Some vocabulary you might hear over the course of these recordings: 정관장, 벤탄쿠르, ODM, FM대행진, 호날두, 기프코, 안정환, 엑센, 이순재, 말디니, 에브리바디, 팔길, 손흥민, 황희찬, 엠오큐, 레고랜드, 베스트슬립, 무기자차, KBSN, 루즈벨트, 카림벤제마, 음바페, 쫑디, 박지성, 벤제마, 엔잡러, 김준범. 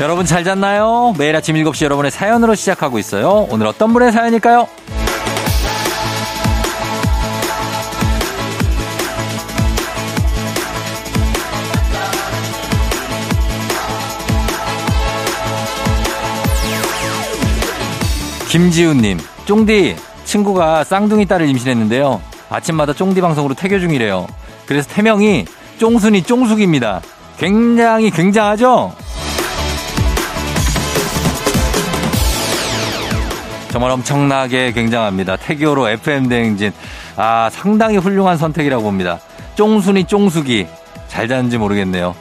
여러분 잘 잤나요? 매일 아침 7시 여러분의 사연으로 시작하고 있어요. 오늘 어떤 분의 사연일까요? 김지훈님, 쫑디, 친구가 쌍둥이 딸을 임신했는데요. 아침마다 쫑디 방송으로 태교 중이래요. 그래서 태명이 쫑순이 쫑숙입니다. 굉장히 굉장하죠? 정말 엄청나게 굉장합니다. 태교로 FM대행진. 아, 상당히 훌륭한 선택이라고 봅니다. 쫑순이 쫑숙이. 잘 자는지 모르겠네요.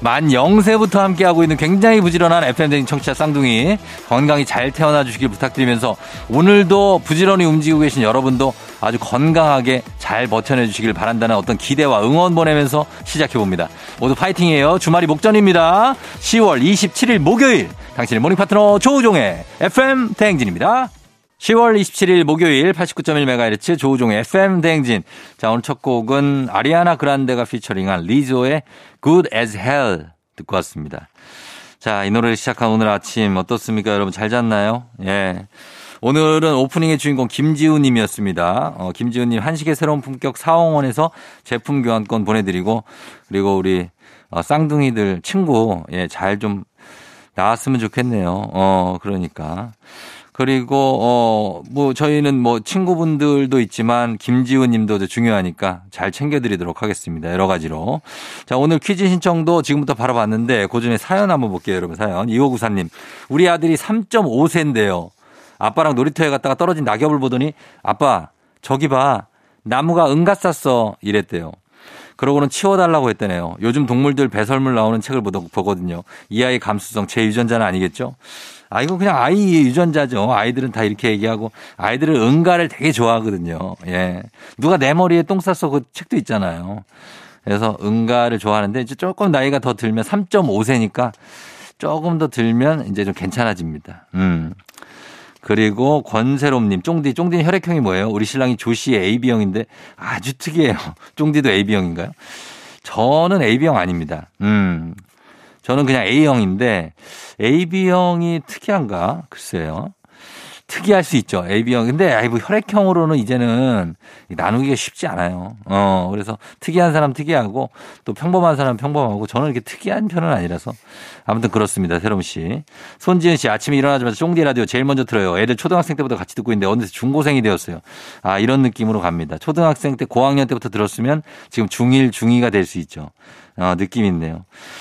만 0세부터 함께하고 있는 굉장히 부지런한 FM대행진 청취자 쌍둥이 건강히 잘 태어나주시길 부탁드리면서 오늘도 부지런히 움직이고 계신 여러분도 아주 건강하게 잘 버텨내주시길 바란다는 어떤 기대와 응원 보내면서 시작해봅니다. 모두 파이팅이에요. 주말이 목전입니다. 10월 27일 목요일 당신의 모닝 파트너 조우종의 FM대행진입니다. 10월 27일 목요일 89.1MHz 조우종의 FM 대행진. 자, 오늘 첫 곡은 아리아나 그란데가 피처링한 리조의 Good as Hell 듣고 왔습니다. 자, 이 노래를 시작한 오늘 아침 어떻습니까? 여러분 잘 잤나요? 예. 오늘은 오프닝의 주인공 김지우님이었습니다. 김지우님 한식의 새로운 품격 사홍원에서 제품 교환권 보내드리고 그리고 우리 쌍둥이들 친구 예, 잘 좀 나왔으면 좋겠네요. 그러니까. 그리고 뭐 저희는 뭐 친구분들도 있지만 김지훈 님도 중요하니까 잘 챙겨드리도록 하겠습니다. 여러 가지로. 자, 오늘 퀴즈 신청도 지금부터 바로 봤는데 그중에 사연 한번 볼게요. 여러분 사연. 2594님. 우리 아들이 3.5세인데요. 아빠랑 놀이터에 갔다가 떨어진 낙엽을 보더니 아빠 저기 봐. 나무가 응가 쌌어. 이랬대요. 그러고는 치워달라고 했다네요. 요즘 동물들 배설물 나오는 책을 보거든요. 이 아이 감수성 제 유전자는 아니겠죠? 아, 이거 그냥 아이 유전자죠. 아이들은 다 이렇게 얘기하고 아이들은 응가를 되게 좋아하거든요. 예. 누가 내 머리에 똥 쌌어 그 책도 있잖아요. 그래서 응가를 좋아하는데 이제 조금 나이가 더 들면 3.5세니까 조금 더 들면 이제 좀 괜찮아집니다. 그리고 권세롬님, 쫑디는 혈액형이 뭐예요? 우리 신랑이 조씨 AB형인데 아주 특이해요. 쫑디도 AB형인가요? 저는 AB형 아닙니다. 저는 그냥 A형인데 AB형이 특이한가? 글쎄요. 특이할 수 있죠. AB형. 근데 아이 뭐 혈액형으로는 이제는 나누기가 쉽지 않아요. 그래서 특이한 사람 특이하고 또 평범한 사람 평범하고 저는 이렇게 특이한 편은 아니라서 아무튼 그렇습니다. 새롬 씨. 손지은 씨 아침에 일어나자마자 쫑디 라디오 제일 먼저 들어요. 애들 초등학생 때부터 같이 듣고 있는데 어느새 중고생이 되었어요. 아, 이런 느낌으로 갑니다. 초등학생 때 고학년 때부터 들었으면 지금 중1, 중2가 될 수 있죠. 느낌 있네요.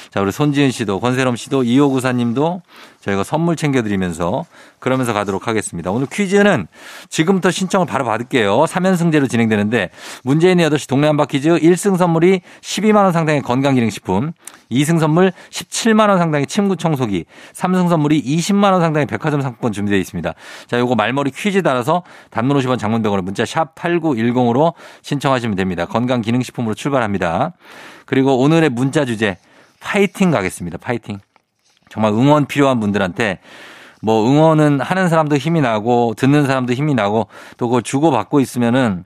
자, 우리 손지은 씨도, 권세롬 씨도, 2594님도 저희가 선물 챙겨드리면서 그러면서 가도록 하겠습니다. 오늘 퀴즈는 지금부터 신청을 바로 받을게요. 3연승제로 진행되는데 문재인의 8시 동네 한바퀴즈 1승 선물이 12만 원 상당의 건강기능식품, 2승 선물 17만 원 상당의 침구청소기, 3승 선물이 20만 원 상당의 백화점 상품권 준비되어 있습니다. 자, 요거 말머리 퀴즈 따라서 단문 50원 장문병원에 문자 샵 8910으로 신청하시면 됩니다. 건강기능식품으로 출발합니다. 그리고 오늘의 문자 주제 파이팅 가겠습니다. 파이팅. 정말 응원 필요한 분들한테 뭐 응원은 하는 사람도 힘이 나고 듣는 사람도 힘이 나고 또 그걸 주고받고 있으면은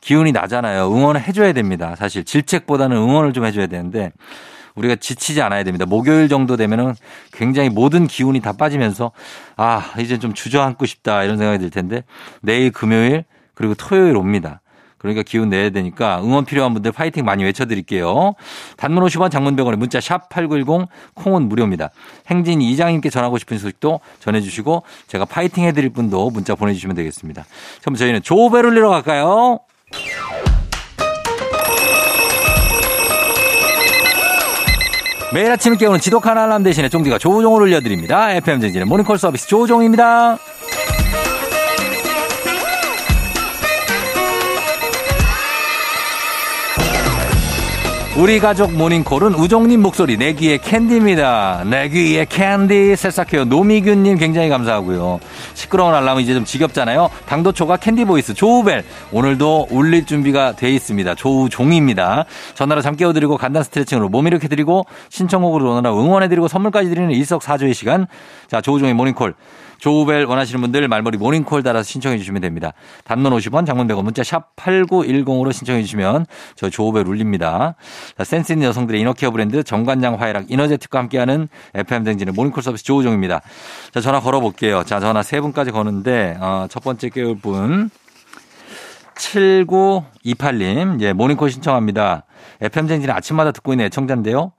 기운이 나잖아요. 응원을 해줘야 됩니다. 사실 질책보다는 응원을 좀 해줘야 되는데 우리가 지치지 않아야 됩니다. 목요일 정도 되면은 굉장히 모든 기운이 다 빠지면서 아, 이제 좀 주저앉고 싶다 이런 생각이 들 텐데 내일 금요일 그리고 토요일 옵니다. 그러니까 기운 내야 되니까 응원 필요한 분들 파이팅 많이 외쳐드릴게요. 단문 50원 장문병원에 문자 샵 8910 콩은 무료입니다. 행진 이장님께 전하고 싶은 소식도 전해주시고 제가 파이팅 해드릴 분도 문자 보내주시면 되겠습니다. 그럼 저희는 조배를리러 갈까요? 매일 아침 깨우는 지독한 알람 대신에 쫑디가 조우종을 올려드립니다. FM대행진의 모닝콜 서비스 조우종입니다. 우리 가족 모닝콜은 우종님 목소리 내 귀에 캔디입니다. 내 귀에 캔디 새싹해요. 노미균님 굉장히 감사하고요. 시끄러운 알람은 이제 좀 지겹잖아요. 당도초가 캔디보이스 조우벨 오늘도 울릴 준비가 돼 있습니다. 조우종입니다. 전화로 잠 깨워드리고 간단 스트레칭으로 몸 일으켜드리고 신청곡으로 오느라 응원해드리고 선물까지 드리는 일석사조의 시간. 자, 조우종의 모닝콜 조우벨 원하시는 분들 말머리 모닝콜 달아서 신청해 주시면 됩니다. 단문 50원, 장문 100원, 문자 샵 8910으로 신청해 주시면 저 조우벨 울립니다. 자, 센스 있는 여성들의 이너케어 브랜드 정관장 화해락 이너제틱과 함께하는 FM대행진의 모닝콜 서비스 조우종입니다. 자, 전화 걸어볼게요. 자, 전화 세 분까지 거는데 첫 번째 깨울 분 7928님, 예, 모닝콜 신청합니다. FM대행진은 아침마다 듣고 있는 애청자인데요.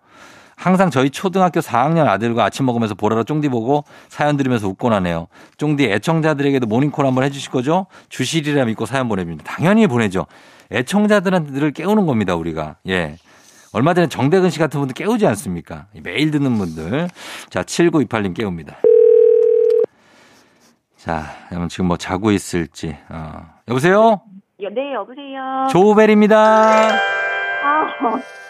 항상 저희 초등학교 4학년 아들과 아침 먹으면서 보라로 쫑디 보고 사연 들으면서 웃곤 하네요. 쫑디 애청자들에게도 모닝콜 한번 해주실 거죠? 주시리라 믿고 사연 보내줍니다. 당연히 보내죠. 애청자들한테를 깨우는 겁니다, 우리가. 예. 얼마 전에 정대근 씨 같은 분들 깨우지 않습니까? 매일 듣는 분들. 자, 7928님 깨웁니다. 자, 지금 뭐 자고 있을지. 여보세요? 네, 여보세요. 조우벨입니다.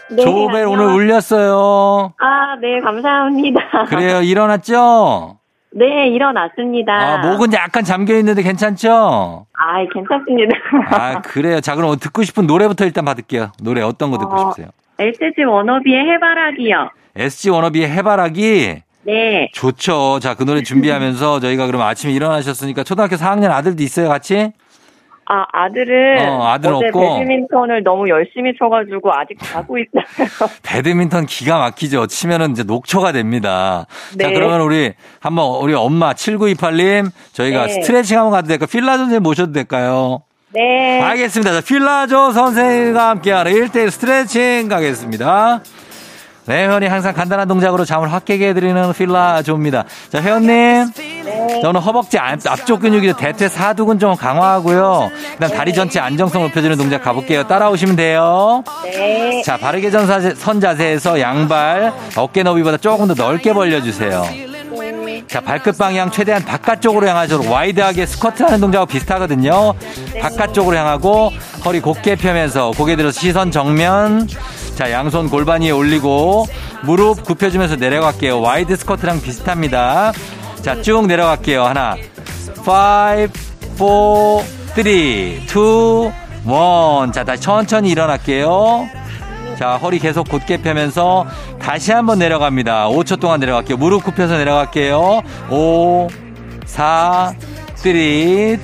네, 조우벨 안녕. 오늘 울렸어요. 아, 네, 감사합니다. 그래요, 일어났죠? 네, 일어났습니다. 아, 목은 약간 잠겨있는데 괜찮죠? 아, 괜찮습니다. 아, 그래요. 자, 그럼 듣고 싶은 노래부터 일단 받을게요. 노래 어떤 거 듣고 싶으세요? SG워너비의 해바라기요. SG워너비의 해바라기? 네. 좋죠. 자, 그 노래 준비하면서 저희가 그럼 아침에 일어나셨으니까 초등학교 4학년 아들도 있어요, 같이? 아, 아들 어제 없고. 배드민턴을 너무 열심히 쳐가지고 아직 자고 있어요. 배드민턴 기가 막히죠. 치면은 이제 녹초가 됩니다. 네. 자, 그러면 우리 한번 우리 엄마 7928님 저희가 네. 스트레칭 한번 가도 될까요? 필라조 선생님 모셔도 될까요? 네. 알겠습니다. 자, 필라조 선생님과 함께하는 1대1 스트레칭 가겠습니다. 네, 회원이 항상 간단한 동작으로 잠을 확 깨게 해드리는 필라조입니다. 자, 회원님. 네. 저는 허벅지 앞쪽 근육이죠. 대퇴 사두근 좀 강화하고요. 일단 다리 전체 안정성 높여주는 동작 가볼게요. 따라오시면 돼요. 네. 자, 바르게 선 자세에서 양발, 어깨 너비보다 조금 더 넓게 벌려주세요. 자, 발끝 방향 최대한 바깥쪽으로 향하도록 와이드하게 스쿼트하는 동작하고 비슷하거든요. 바깥쪽으로 향하고 허리 곧게 펴면서 고개 들어서 시선 정면. 자, 양손 골반 위에 올리고 무릎 굽혀주면서 내려갈게요. 와이드 스쿼트랑 비슷합니다. 자, 쭉 내려갈게요. 하나, 5, 4, 3, 2, 1. 자, 다시 천천히 일어날게요. 자, 허리 계속 곧게 펴면서 다시 한번 내려갑니다. 5초 동안 내려갈게요. 무릎 굽혀서 내려갈게요. 5, 4, 3, 2, 1.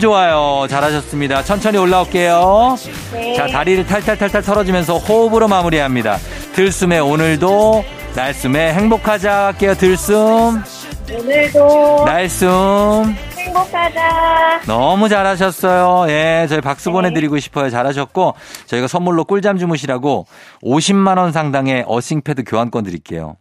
좋아요. 잘하셨습니다. 천천히 올라올게요. 네. 자, 다리를 탈탈탈탈 털어주면서 호흡으로 마무리합니다. 들숨에 오늘도, 날숨에 행복하자 할게요. 들숨. 오늘도. 날숨. 행복하자. 너무 잘하셨어요. 예, 저희 박수 네. 보내드리고 싶어요. 잘하셨고 저희가 선물로 꿀잠 주무시라고 50만 원 상당의 어싱패드 교환권 드릴게요.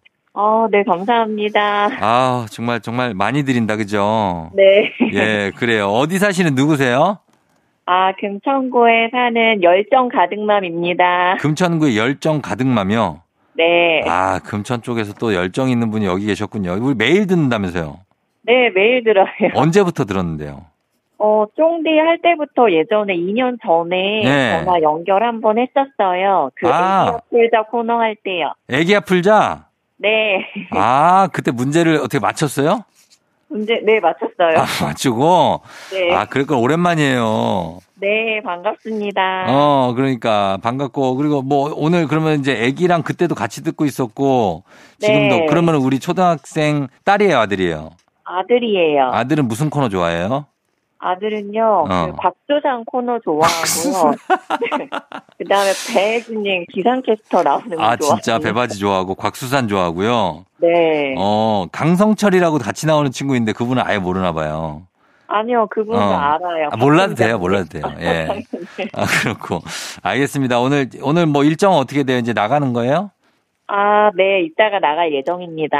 네, 감사합니다. 아, 정말 정말 많이 드린다, 그죠? 네. 예, 그래요. 어디 사시는 누구세요? 아, 금천구에 사는 열정 가득맘입니다. 금천구의 열정 가득맘이요? 네. 아, 금천 쪽에서 또 열정 있는 분이 여기 계셨군요. 우리 매일 듣는다면서요? 네, 매일 들어요. 언제부터 들었는데요? 쫑디 할 때부터 예전에 2년 전에 네. 전화 연결 한번 했었어요. 그 애기야 풀자 코너 할 때요. 애기야 풀자? 네. 아, 그때 문제를 어떻게 맞췄어요? 네, 맞췄어요. 아, 맞추고? 네. 아, 그럴 걸 오랜만이에요. 네, 반갑습니다. 그러니까, 반갑고, 그리고 뭐, 오늘 그러면 이제 애기랑 그때도 같이 듣고 있었고, 지금도. 네. 그러면 우리 초등학생 딸이에요, 아들이에요? 아들이에요. 아들은 무슨 코너 좋아해요? 아들은요, 그 곽수산 코너 좋아하고요. 그 다음에 배혜진님 기상캐스터 나오는 거 좋아해요. 아, 진짜 배바지 좋아하고, 곽수산 좋아하고요. 네. 강성철이라고 같이 나오는 친구인데 그분은 아예 모르나 봐요. 아니요, 그분은 알아요. 아, 몰라도 돼요. 예. 네. 아, 그렇고. 알겠습니다. 오늘 뭐 일정은 어떻게 돼요? 이제 나가는 거예요? 아, 네, 이따가 나갈 예정입니다.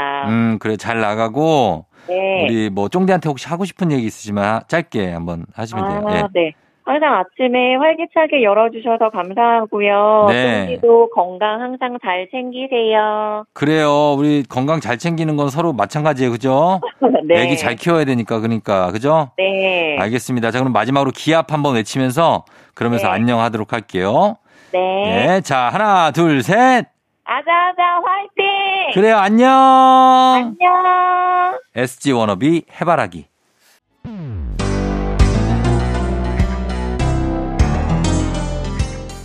그래, 잘 나가고. 네. 우리 뭐 쫑대한테 혹시 하고 싶은 얘기 있으시면 짧게 한번 하시면 돼요. 아, 예. 네. 항상 아침에 활기차게 열어주셔서 감사하고요. 네. 쫑디도 건강 항상 잘 챙기세요. 그래요. 우리 건강 잘 챙기는 건 서로 마찬가지예요. 그죠? 네. 애기 잘 키워야 되니까, 그러니까. 그죠? 네. 알겠습니다. 자, 그럼 마지막으로 기합 한번 외치면서 그러면서 네. 안녕하도록 할게요. 네. 네. 자, 하나, 둘, 셋. 아자아자 화이팅! 그래요, 안녕! 안녕! SG워너비 해바라기.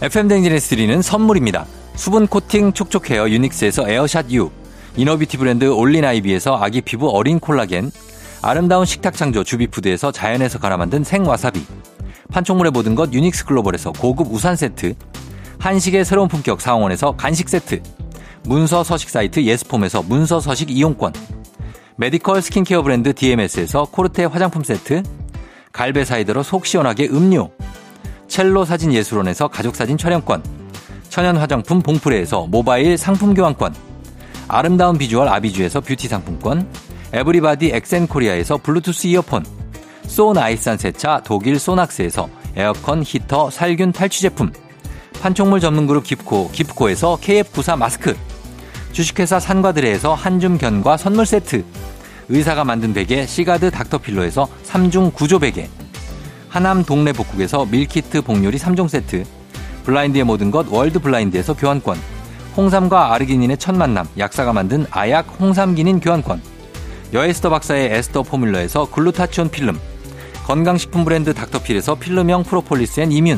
FM댕진의 3는 선물입니다. 수분 코팅 촉촉 헤어 유닉스에서 에어샷 U, 이너비티 브랜드 올린아이비에서 아기 피부 어린 콜라겐, 아름다운 식탁창조 주비푸드에서 자연에서 갈아 만든 생와사비, 판촉물의 모든 것 유닉스 글로벌에서 고급 우산 세트, 한식의 새로운 품격 사원에서 간식 세트, 문서 서식 사이트 예스폼에서 문서 서식 이용권, 메디컬 스킨케어 브랜드 DMS에서 코르테 화장품 세트, 갈베 사이드로 속 시원하게 음료, 첼로 사진 예술원에서 가족사진 촬영권, 천연 화장품 봉프레에서 모바일 상품 교환권, 아름다운 비주얼 아비주에서 뷰티 상품권, 에브리바디 엑센 코리아에서 블루투스 이어폰, 소나이산 세차 독일 소낙스에서 에어컨 히터 살균 탈취 제품, 판촉물 전문 그룹 기프코, 기프코에서 KF94 마스크, 주식회사 산과드레에서 한줌 견과 선물 세트, 의사가 만든 베개 시가드 닥터필로에서 3중 구조 베개, 하남 동네 복국에서 밀키트 복요리 3종 세트, 블라인드의 모든 것 월드 블라인드에서 교환권, 홍삼과 아르기닌의 첫 만남 약사가 만든 아약 홍삼기닌 교환권, 여에스터 박사의 에스터 포뮬러에서 글루타치온 필름, 건강식품 브랜드 닥터필에서 필름형 프로폴리스 앤 이뮨,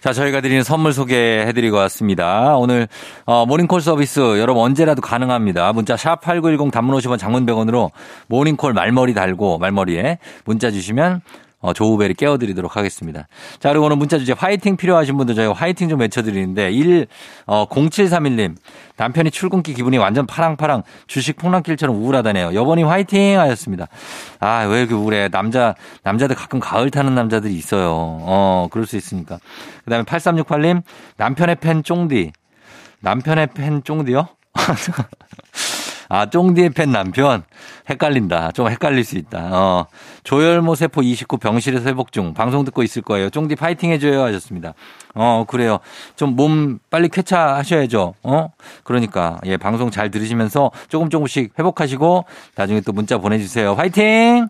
자, 저희가 드리는 선물 소개해드리고 왔습니다. 오늘 모닝콜 서비스 여러분 언제라도 가능합니다. 문자 샵 8910 단문 50원 장문 100원으로 모닝콜 말머리 달고 말머리에 문자 주시면 조우벨이 깨워드리도록 하겠습니다. 자, 그리고 오늘 문자 주제 화이팅 필요하신 분들 저희가 화이팅 좀 외쳐드리는데 0731님 남편이 출근길 기분이 완전 파랑파랑 주식 폭락길처럼 우울하다네요. 여보님 화이팅 하셨습니다. 아, 왜 이렇게 우울해. 남자들 가끔 가을 타는 남자들이 있어요. 그럴 수 있으니까. 그 다음에 8368님 남편의 팬 쫑디. 남편의 팬 쫑디요? 아, 쫑디의 팬 남편? 헷갈린다. 좀 헷갈릴 수 있다. 조혈모 세포 29 병실에서 회복 중. 방송 듣고 있을 거예요. 쫑디 파이팅 해줘요 하셨습니다. 그래요. 좀 몸 빨리 쾌차하셔야죠. 그러니까. 예, 방송 잘 들으시면서 조금씩 회복하시고 나중에 또 문자 보내주세요. 파이팅!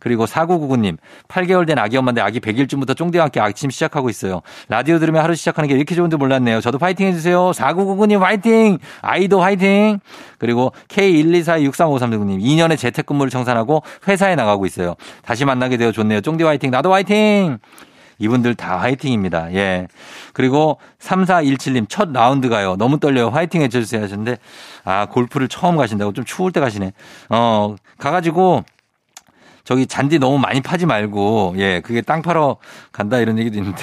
그리고 4999님, 8개월 된 아기 엄마인데 아기 100일쯤부터 쫑디와 함께 아침 시작하고 있어요. 라디오 들으면 하루 시작하는 게 이렇게 좋은 줄 몰랐네요. 저도 파이팅 해주세요. 4999님 파이팅! 아이도 파이팅! 그리고 K124635339님, 2년의 재택근무를 청산하고 회사에 나가고 있어요. 다시 만나게 되어 좋네요. 쫑디 화이팅! 나도 화이팅! 이분들 다 화이팅입니다. 예. 그리고 3417님 첫 라운드 가요. 너무 떨려요. 화이팅 해주세요 하셨는데, 아, 골프를 처음 가신다고 좀 추울 때 가시네. 가가지고 저기 잔디 너무 많이 파지 말고, 예, 그게 땅 파러 간다 이런 얘기도 있는데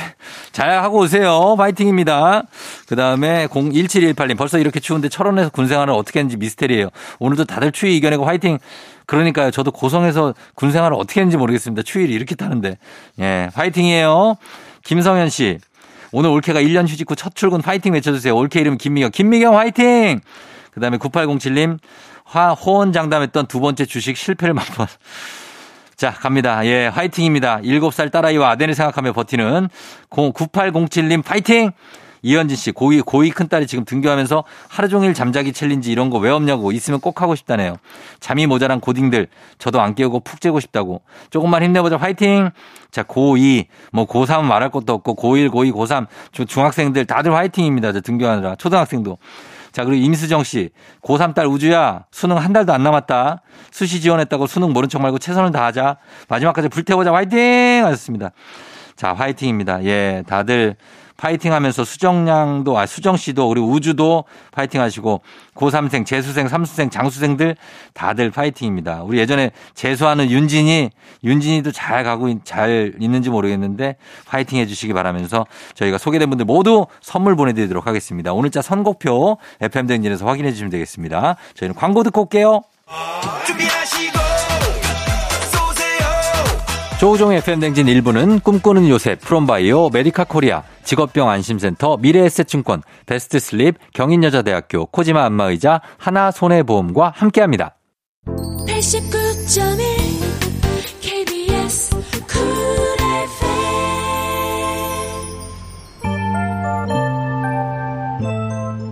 잘 하고 오세요. 파이팅입니다. 그다음에 01718님 벌써 이렇게 추운데 철원에서 군생활을 어떻게 했는지 미스테리예요. 오늘도 다들 추위 이겨내고 화이팅. 그러니까요. 저도 고성에서 군생활을 어떻게 했는지 모르겠습니다. 추위를 이렇게 타는데. 예, 파이팅이에요. 김성현 씨. 오늘 올케가 1년 휴직 후 첫 출근 파이팅 외쳐주세요. 올케 이름 김미경. 김미경 화이팅. 그다음에 9807님. 호언장담했던 두 번째 주식 실패를 맛봤. 자, 갑니다. 예, 화이팅입니다. 7살 딸아이와 아덴을 생각하며 버티는 9807님 파이팅! 이현진 씨, 고이 큰딸이 지금 등교하면서 하루 종일 잠자기 챌린지 이런 거 왜 없냐고 있으면 꼭 하고 싶다네요. 잠이 모자란 고딩들, 저도 안 깨우고 푹 재고 싶다고. 조금만 힘내보자, 화이팅! 자, 고2, 뭐 고3 말할 것도 없고 고1, 고2, 고3, 중학생들 다들 화이팅입니다. 저 등교하느라. 초등학생도. 자, 그리고 임수정 씨. 고3 딸 우주야. 수능 한 달도 안 남았다. 수시 지원했다고 수능 모른 척 말고 최선을 다하자. 마지막까지 불태워보자. 화이팅! 하셨습니다. 자, 화이팅입니다. 예, 다들 파이팅 하면서 수정 씨도 우리 우주도 파이팅 하시고 고3생, 재수생, 삼수생, 장수생들 다들 파이팅입니다. 우리 예전에 재수하는 윤진이도 잘 있는지 모르겠는데 파이팅 해 주시기 바라면서 저희가 소개된 분들 모두 선물 보내드리도록 하겠습니다. 오늘자 선곡표 FM대행진에서 확인해 주시면 되겠습니다. 저희는 광고 듣고 올게요. 조우종 FM댕진 1부는 꿈꾸는 요셉, 프롬바이오, 메디카코리아, 직업병 안심센터, 미래에셋증권, 베스트슬립, 경인여자대학교, 코지마 안마의자, 하나손해보험과 함께합니다. 89.1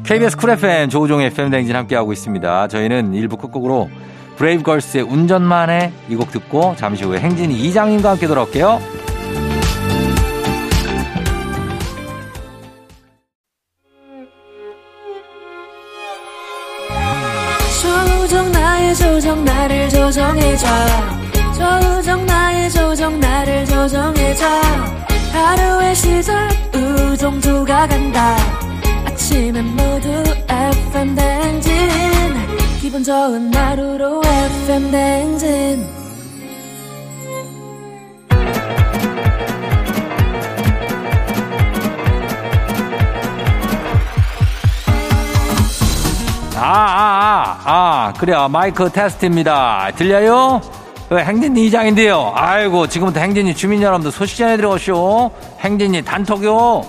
KBS 쿨 FM 조우종 FM댕진 함께하고 있습니다. 저희는 1부 끝곡으로 브레이브걸스의 운전만 해. 이 곡 듣고 잠시 후에 행진이 이장님과 함께 돌아올게요. 조우종 나의 조정 나를 조정해줘. 조우종 나의 조정 나를 조정해줘. 하루의 시절 우종조가 간다. 아침엔 모두 FM대행진. 기분 좋은 하루로 FM대행진. 그래요. 마이크 테스트입니다. 들려요? 행진이 이장인데요. 아이고, 지금부터 행진이 주민 여러분들 소식 전해드려오시오. 행진이 단톡요.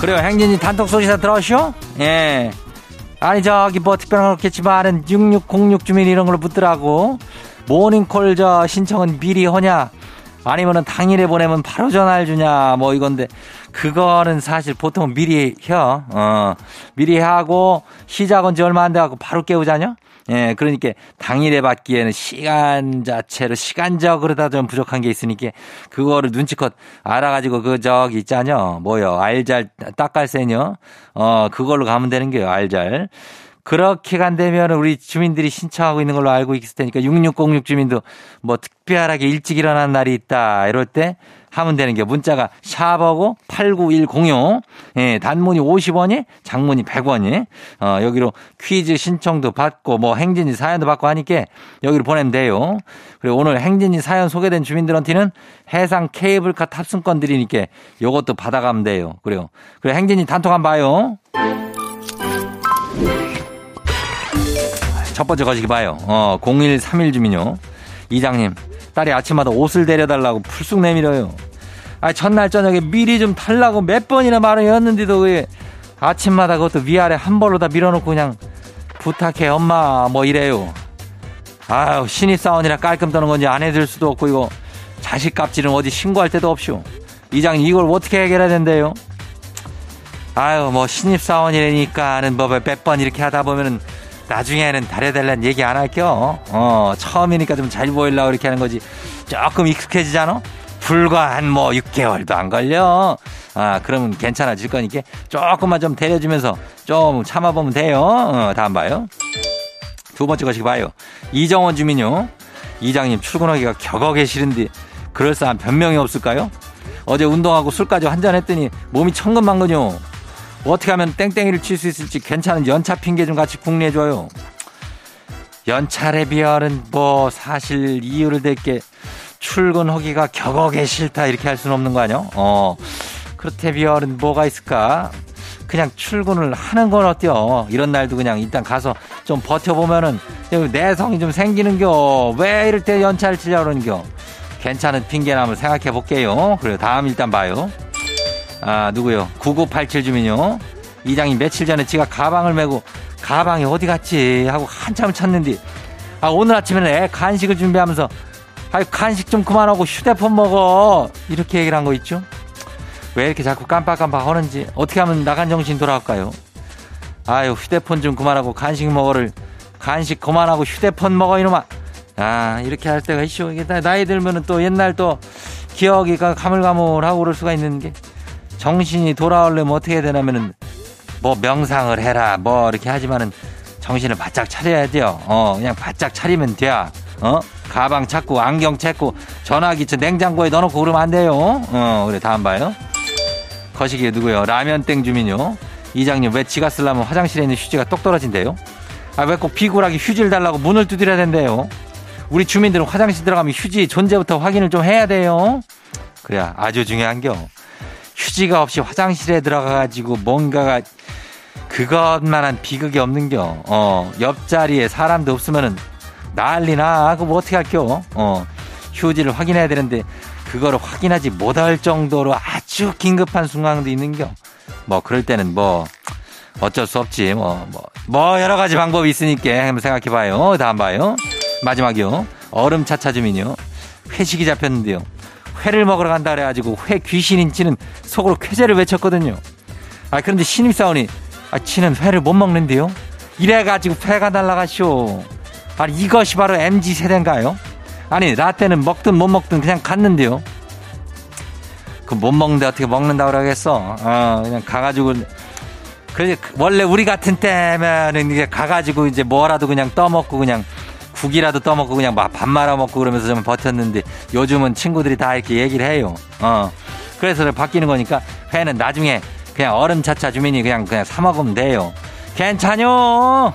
그래요. 행진이 단톡 소식 다 들어오시오. 예. 아니, 저기 뭐 특별한 건 없겠지만 6606 주민 이런 걸로 묻더라고. 모닝콜 저 신청은 미리 하냐? 아니면은 당일에 보내면 바로 전화를 주냐, 뭐 이건데, 그거는 사실 보통 미리 혀, 미리 하고, 시작은 지 얼마 안 돼갖고 바로 깨우자냐? 예, 그러니까 당일에 받기에는 시간 자체로, 시간적으로 다 좀 부족한 게 있으니까, 그거를 눈치껏 알아가지고, 그, 저기 있자냐? 뭐요? 알잘, 딱갈세뇨? 그걸로 가면 되는 게요, 알잘. 그렇게 간다면 우리 주민들이 신청하고 있는 걸로 알고 있을 테니까 6606 주민도 뭐 특별하게 일찍 일어난 날이 있다 이럴 때 하면 되는 게 문자가 샵하고 89106 예, 단문이 50원이 장문이 100원이 여기로 퀴즈 신청도 받고 뭐 행진이 사연도 받고 하니까 여기로 보내면 돼요. 그리고 오늘 행진이 사연 소개된 주민들한테는 해상 케이블카 탑승권 드리니까 이것도 받아가면 돼요. 그리고 행진이 단톡 한번 봐요. 첫 번째 거시기 봐요. 0131 주민요. 이장님, 딸이 아침마다 옷을 데려달라고 풀쑥 내밀어요. 아, 첫날 저녁에 미리 좀 달라고 몇 번이나 말을 했는데도 왜 아침마다 그것도 위아래 한 벌로 다 밀어놓고 그냥 부탁해 엄마 뭐 이래요. 아유, 신입사원이라 깔끔 떠는 건지 안 해줄 수도 없고 이거 자식 갑질은 어디 신고할 데도 없쇼. 이장님, 이걸 어떻게 해결해야 된대요? 아유, 뭐 신입사원이라니까는 뭐 몇 번 이렇게 하다 보면은 나중에는 달해달란 얘기 안 할게요. 처음이니까 좀 잘 보이려고 이렇게 하는 거지. 조금 익숙해지잖아? 불과 한 뭐 6개월도 안 걸려. 아, 그러면 괜찮아질 거니까 조금만 좀 데려주면서 좀 참아보면 돼요. 다음 봐요. 두 번째 거시기 봐요. 이정원 주민요. 이장님, 출근하기가 격하게 싫은데 그럴싸한 변명이 없을까요? 어제 운동하고 술까지 한잔했더니 몸이 천근만근요. 어떻게 하면 땡땡이를 칠 수 있을지 괜찮은 연차 핑계 좀 같이 궁리해줘요. 연차 레비얼은 뭐 사실 이유를 댈게 출근하기가 격하게 싫다 이렇게 할 수는 없는 거 아니요? 그렇대 비얼은 뭐가 있을까? 그냥 출근을 하는 건 어때요? 이런 날도 그냥 일단 가서 좀 버텨보면은 내성이 좀 생기는겨. 왜 이럴 때 연차를 치려고 그러는겨? 괜찮은 핑계나 한번 생각해볼게요. 그리고 다음 일단 봐요. 아, 누구요? 9987 주민요. 이장이 며칠 전에 지가 가방을 메고 가방이 어디 갔지 하고 한참 찾는데 아, 오늘 아침에는 애 간식을 준비하면서 아유, 간식 좀 그만하고 휴대폰 먹어 이렇게 얘기를 한 거 있죠. 왜 이렇게 자꾸 깜빡깜빡 하는지 어떻게 하면 나간 정신 돌아올까요? 아유, 휴대폰 좀 그만하고 간식 먹어를 간식 그만하고 휴대폰 먹어 이놈아. 아, 이렇게 할 때가 있죠. 이게 나이 들면은 또 옛날 또 기억이 가물가물하고 그럴 수가 있는 게 정신이 돌아오려면 어떻게 해야 되냐면은 뭐 명상을 해라 뭐 이렇게 하지만은 정신을 바짝 차려야 돼요. 그냥 바짝 차리면 돼야. 가방 찾고 안경 찾고 전화기 저 냉장고에 넣어놓고 그러면 안 돼요. 그래 다음 봐요. 거시기 누구요? 라면땡 주민요. 이장님, 왜 지가 쓰려면 화장실에 있는 휴지가 똑 떨어진대요? 아, 왜 꼭 비굴하게 휴지를 달라고 문을 두드려야 된대요? 우리 주민들은 화장실 들어가면 휴지 존재부터 확인을 좀 해야 돼요. 그래야 아주 중요한겨. 휴지가 없이 화장실에 들어가가지고 뭔가가 그것만한 비극이 없는겨. 옆자리에 사람도 없으면은 난리나. 그거 뭐 어떻게 할겨. 휴지를 확인해야 되는데 그거를 확인하지 못할 정도로 아주 긴급한 순간도 있는겨. 뭐 그럴 때는 뭐 어쩔 수 없지. 뭐 여러 가지 방법이 있으니까 한번 생각해봐요. 다음 봐요. 마지막이요. 얼음차차 주민요. 회식이 잡혔는데요. 회를 먹으러 간다 그래가지고 회 귀신인지는 속으로 쾌재를 외쳤거든요. 아 그런데 신입사원이 아 지는 회를 못 먹는데요? 이래가지고 회가 날라가쇼. 아니 이것이 바로 MZ세대인가요? 아니 라떼는 먹든 못 먹든 그냥 갔는데요. 그 못 먹는데 어떻게 먹는다고 그러겠어. 아 그냥 가가지고 그래 원래 우리 같은 때면은 이제 가가지고 이제 뭐라도 그냥 떠먹고 그냥 국이라도 떠먹고 그냥 막 밥 말아 먹고 그러면서 좀 버텼는데 요즘은 친구들이 다 이렇게 얘기를 해요. 그래서 바뀌는 거니까 회는 나중에 그냥 얼음차차 주민이 그냥 사 먹으면 돼요. 괜찮요.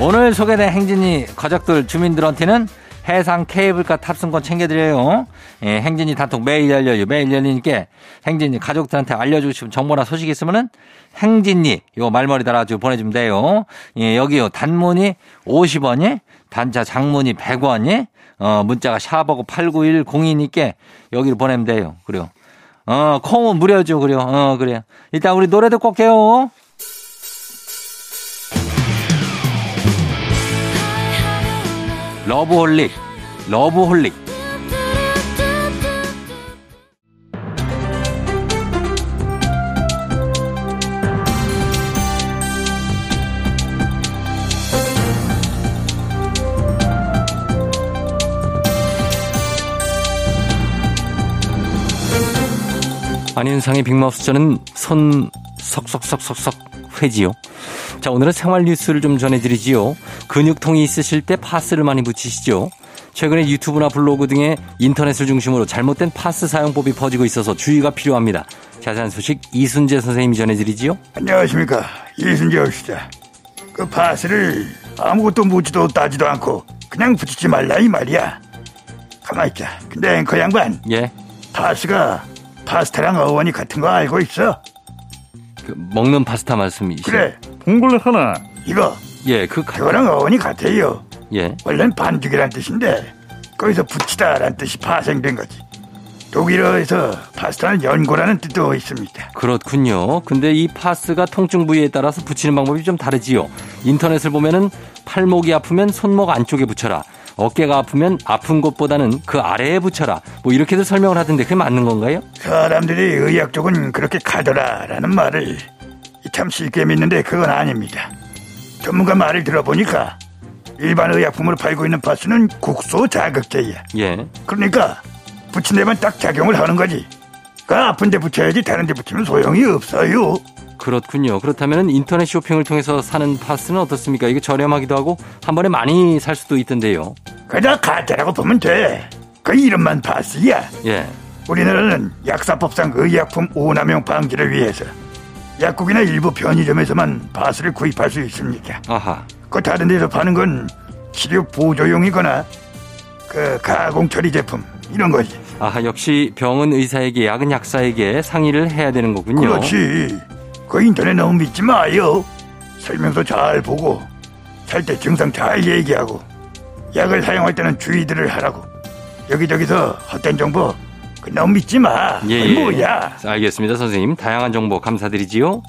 오늘 소개된 행진이 거적들 주민들한테는 해상 케이블카 탑승권 챙겨드려요. 예, 행진이 단톡 매일 열려요. 매일 열리니까 행진이 가족들한테 알려주고 싶은 정보나 소식이 있으면은 행진이 요 말머리 달아주고 보내주면 돼요. 예, 여기요 단문이 50원이, 단자 장문이 100원이, 문자가 샤버고 89102니까 여기로 보내면 돼요. 그래요. 콩은 무료죠. 그래요. 그래요. 일단 우리 노래 듣고 올게요. 러브홀리, 러브홀리. 안윤상의 빅마우스, 저는 손 석석석석석 회지요. 자, 오늘은 생활 뉴스를 좀 전해드리지요. 근육통이 있으실 때 파스를 많이 붙이시죠. 최근에 유튜브나 블로그 등의 인터넷을 중심으로 잘못된 파스 사용법이 퍼지고 있어서 주의가 필요합니다. 자세한 소식 이순재 선생님이 전해드리지요. 안녕하십니까, 이순재 역시다. 그 파스를 아무것도 묻지도 따지도 않고 그냥 붙이지 말라 이 말이야. 가만히 있자. 근데 앵커 양반, 예, 파스가 파스타랑 어원이 같은 거 알고 있어? 그 먹는 파스타 말씀이시죠? 그래, 봉골레 하나 이거, 예, 그거랑 어원이 같아요. 예, 원래는 반죽이란 뜻인데 거기서 붙이다란 뜻이 파생된 거지. 독일어에서 파스타는 연고라는 뜻도 있습니다. 그렇군요. 근데 이 파스가 통증 부위에 따라서 붙이는 방법이 좀 다르지요. 인터넷을 보면은 팔목이 아프면 손목 안쪽에 붙여라, 어깨가 아프면 아픈 곳보다는 그 아래에 붙여라, 뭐 이렇게들 설명을 하던데 그게 맞는 건가요? 사람들이 의학 쪽은 그렇게 가더라라는 말을 참 쉽게 믿는데 그건 아닙니다. 전문가 말을 들어보니까 일반 의약품으로 팔고 있는 파스는 국소 자극제야. 예. 그러니까 붙인 데만 딱 작용을 하는 거지. 그러니까 아픈 데 붙여야지 다른 데 붙이면 소용이 없어요. 그렇군요. 그렇다면 인터넷 쇼핑을 통해서 사는 파스는 어떻습니까? 이거 저렴하기도 하고 한 번에 많이 살 수도 있던데요. 그저 가짜라고 보면 돼. 그 이름만 파스야. 예. 우리나라는 약사법상 의약품 오남용 방지를 위해서 약국이나 일부 편의점에서만 파스를 구입할 수 있습니다. 아하. 그 다른 데서 파는 건 치료 보조용이거나 그 가공 처리 제품 이런 거지. 아하, 역시 병은 의사에게, 약은 약사에게 상의를 해야 되는 거군요. 그렇지. 그 인터넷 너무 믿지 마요. 설명서 잘 보고 살 때 증상 잘 얘기하고 약을 사용할 때는 주의들을 하라고. 여기저기서 헛된 정보 그 너무 믿지 마. 예, 뭐야. 알겠습니다 선생님. 다양한 정보 감사드리지요.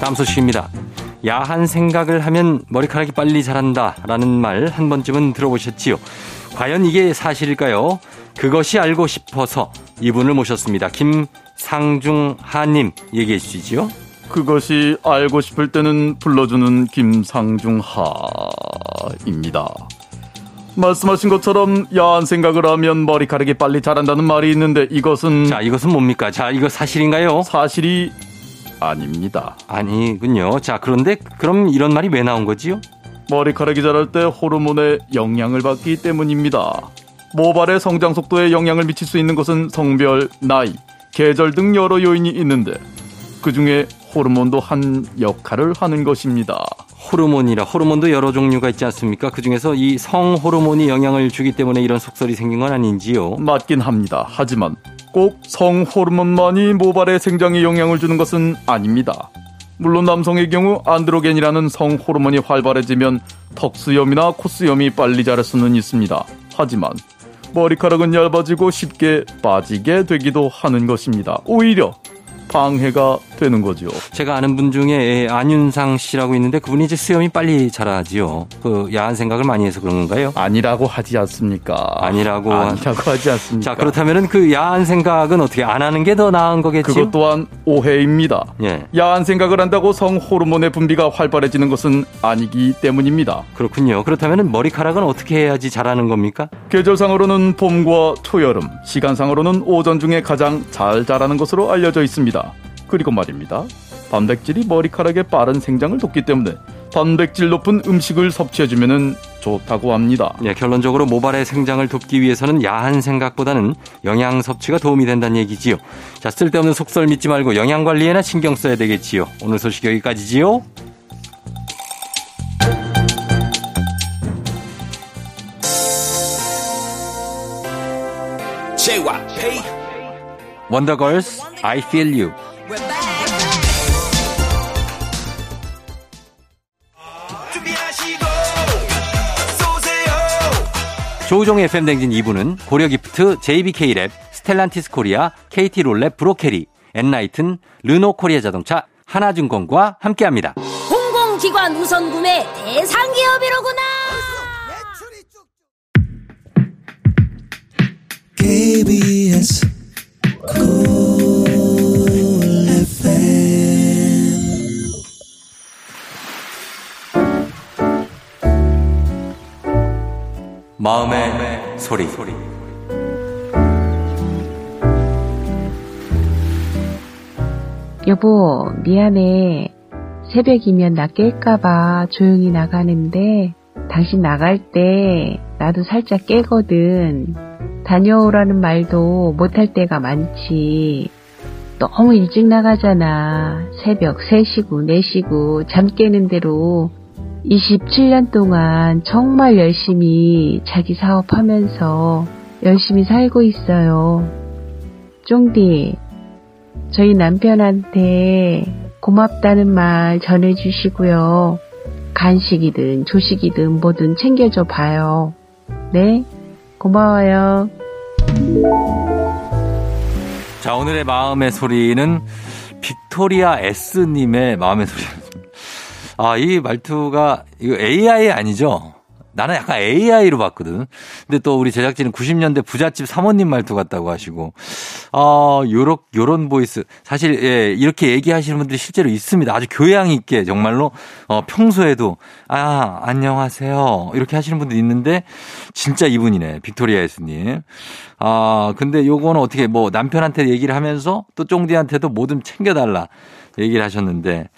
다음 소식입니다. 야한 생각을 하면 머리카락이 빨리 자란다라는 말 한 번쯤은 들어보셨지요. 과연 이게 사실일까요? 그것이 알고 싶어서 이분을 모셨습니다. 김상중하님 얘기해 주시지요. 그것이 알고 싶을 때는 불러주는 김상중하입니다. 말씀하신 것처럼 야한 생각을 하면 머리카락이 빨리 자란다는 말이 있는데 이것은, 자, 이것은 뭡니까? 자, 이거 사실인가요? 사실이 아닙니다. 아니군요. 자, 그런데 그럼 이런 말이 왜 나온 거지요? 머리카락이 자랄 때 호르몬의 영향을 받기 때문입니다. 모발의 성장 속도에 영향을 미칠 수 있는 것은 성별, 나이, 계절 등 여러 요인이 있는데 그중에 호르몬도 한 역할을 하는 것입니다. 호르몬이라, 호르몬도 여러 종류가 있지 않습니까? 그중에서 이 성호르몬이 영향을 주기 때문에 이런 속설이 생긴 건 아닌지요? 맞긴 합니다. 하지만 꼭 성호르몬만이 모발의 생장에 영향을 주는 것은 아닙니다. 물론 남성의 경우 안드로겐이라는 성호르몬이 활발해지면 턱수염이나 콧수염이 빨리 자랄 수는 있습니다. 하지만 머리카락은 얇아지고 쉽게 빠지게 되기도 하는 것입니다. 오히려 방해가 되는 거죠. 제가 아는 분 중에 안윤상 씨라고 있는데 그분이 이제 수염이 빨리 자라지요. 그 야한 생각을 많이 해서 그런 건가요? 아니라고 하지 않습니까? 아니라고 하지 않습니까? 자, 그렇다면은 그 야한 생각은 어떻게 안 하는 게 더 나은 거겠죠? 그것 또한 오해입니다. 예. 야한 생각을 한다고 성 호르몬의 분비가 활발해지는 것은 아니기 때문입니다. 그렇군요. 그렇다면은 머리카락은 어떻게 해야지 자라는 겁니까? 계절상으로는 봄과 초여름, 시간상으로는 오전 중에 가장 잘 자라는 것으로 알려져 있습니다. 그리고 말입니다. 단백질이 머리카락의 빠른 생장을 돕기 때문에 단백질 높은 음식을 섭취해주면 좋다고 합니다. 네, 결론적으로 모발의 생장을 돕기 위해서는 야한 생각보다는 영양 섭취가 도움이 된다는 얘기지요. 자, 쓸데없는 속설 믿지 말고 영양관리에나 신경 써야 되겠지요. 오늘 소식 여기까지지요. 제와 페이 원더걸스 I Feel You. 조우종의 FM대행진 2부는 고려기프트, JBK랩, 스텔란티스 코리아, KT롤랩, 브로캐리, 엔라이튼, 르노코리아자동차, 하나증권과 함께합니다. 공공기관 우선구매 대상기업이로구나. KBS Cool FM. 마음의 소리. 여보, 미안해. 새벽이면 나 깰까봐 조용히 나가는데 당신 나갈 때 나도 살짝 깨거든. 다녀오라는 말도 못할 때가 많지. 너무 일찍 나가잖아. 새벽 3시고 4시고 잠 깨는 대로 27년 동안 정말 열심히 자기 사업하면서 열심히 살고 있어요. 쫑디, 저희 남편한테 고맙다는 말 전해주시고요. 간식이든 조식이든 뭐든 챙겨줘 봐요. 네? 고마워요. 자, 오늘의 마음의 소리는 빅토리아 S님의 마음의 소리였습니다. 아, 이 말투가 이거 AI 아니죠? 나는 약간 AI로 봤거든. 근데 또 우리 제작진은 90년대 부잣집 사모님 말투 같다고 하시고, 아, 요런 보이스. 사실, 예, 이렇게 얘기하시는 분들이 실제로 있습니다. 아주 교양 있게 정말로, 평소에도, 아, 안녕하세요. 이렇게 하시는 분들이 있는데, 진짜 이분이네. 빅토리아 예수님. 아, 근데 요거는 어떻게 뭐 남편한테 얘기를 하면서 또 쫑디한테도 뭐 좀 챙겨달라 얘기를 하셨는데,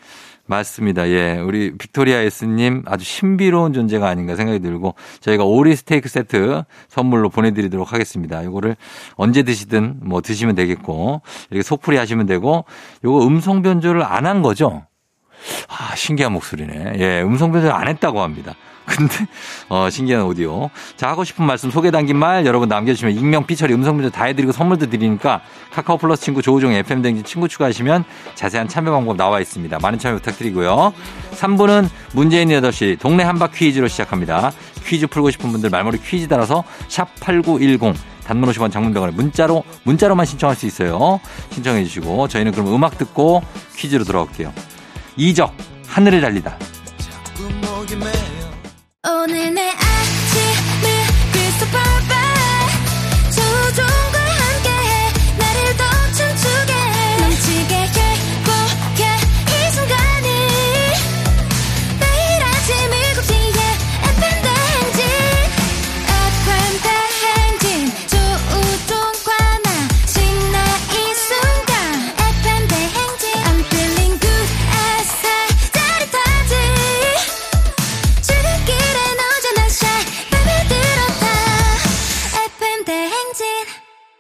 맞습니다. 예. 우리 빅토리아 예스님 아주 신비로운 존재가 아닌가 생각이 들고 저희가 오리 스테이크 세트 선물로 보내드리도록 하겠습니다. 이거를 언제 드시든 뭐 드시면 되겠고 이렇게 속풀이 하시면 되고 이거 음성 변조를 안 한 거죠? 아, 신기한 목소리네. 예. 음성 변조를 안 했다고 합니다. 근데 신기한 오디오. 자, 하고 싶은 말씀 소개 담긴 말 여러분 남겨주시면 익명 피처리 음성 변조 다 해드리고 선물도 드리니까 카카오 플러스 친구 조우종 FM 댕진 친구 추가하시면 자세한 참여 방법 나와 있습니다. 많은 참여 부탁드리고요. 3부는 문재인의 8시 동네 한바 퀴즈로 시작합니다. 퀴즈 풀고 싶은 분들 말머리 퀴즈 따라서 샵8910 단문 50원 장문병원에 문자로만 신청할 수 있어요. 신청해 주시고 저희는 그럼 음악 듣고 퀴즈로 돌아올게요. 이적 하늘을 달리다. 오늘 내 아침을 crystal perfect 조종과 함께해 나를 더 춤추게 넘치게 행복해 이 순간이 매일 아침 7시에 FM대행진 조우종과 나 신나 이 순간 FM대행진 I'm feeling good as I 짜릿하지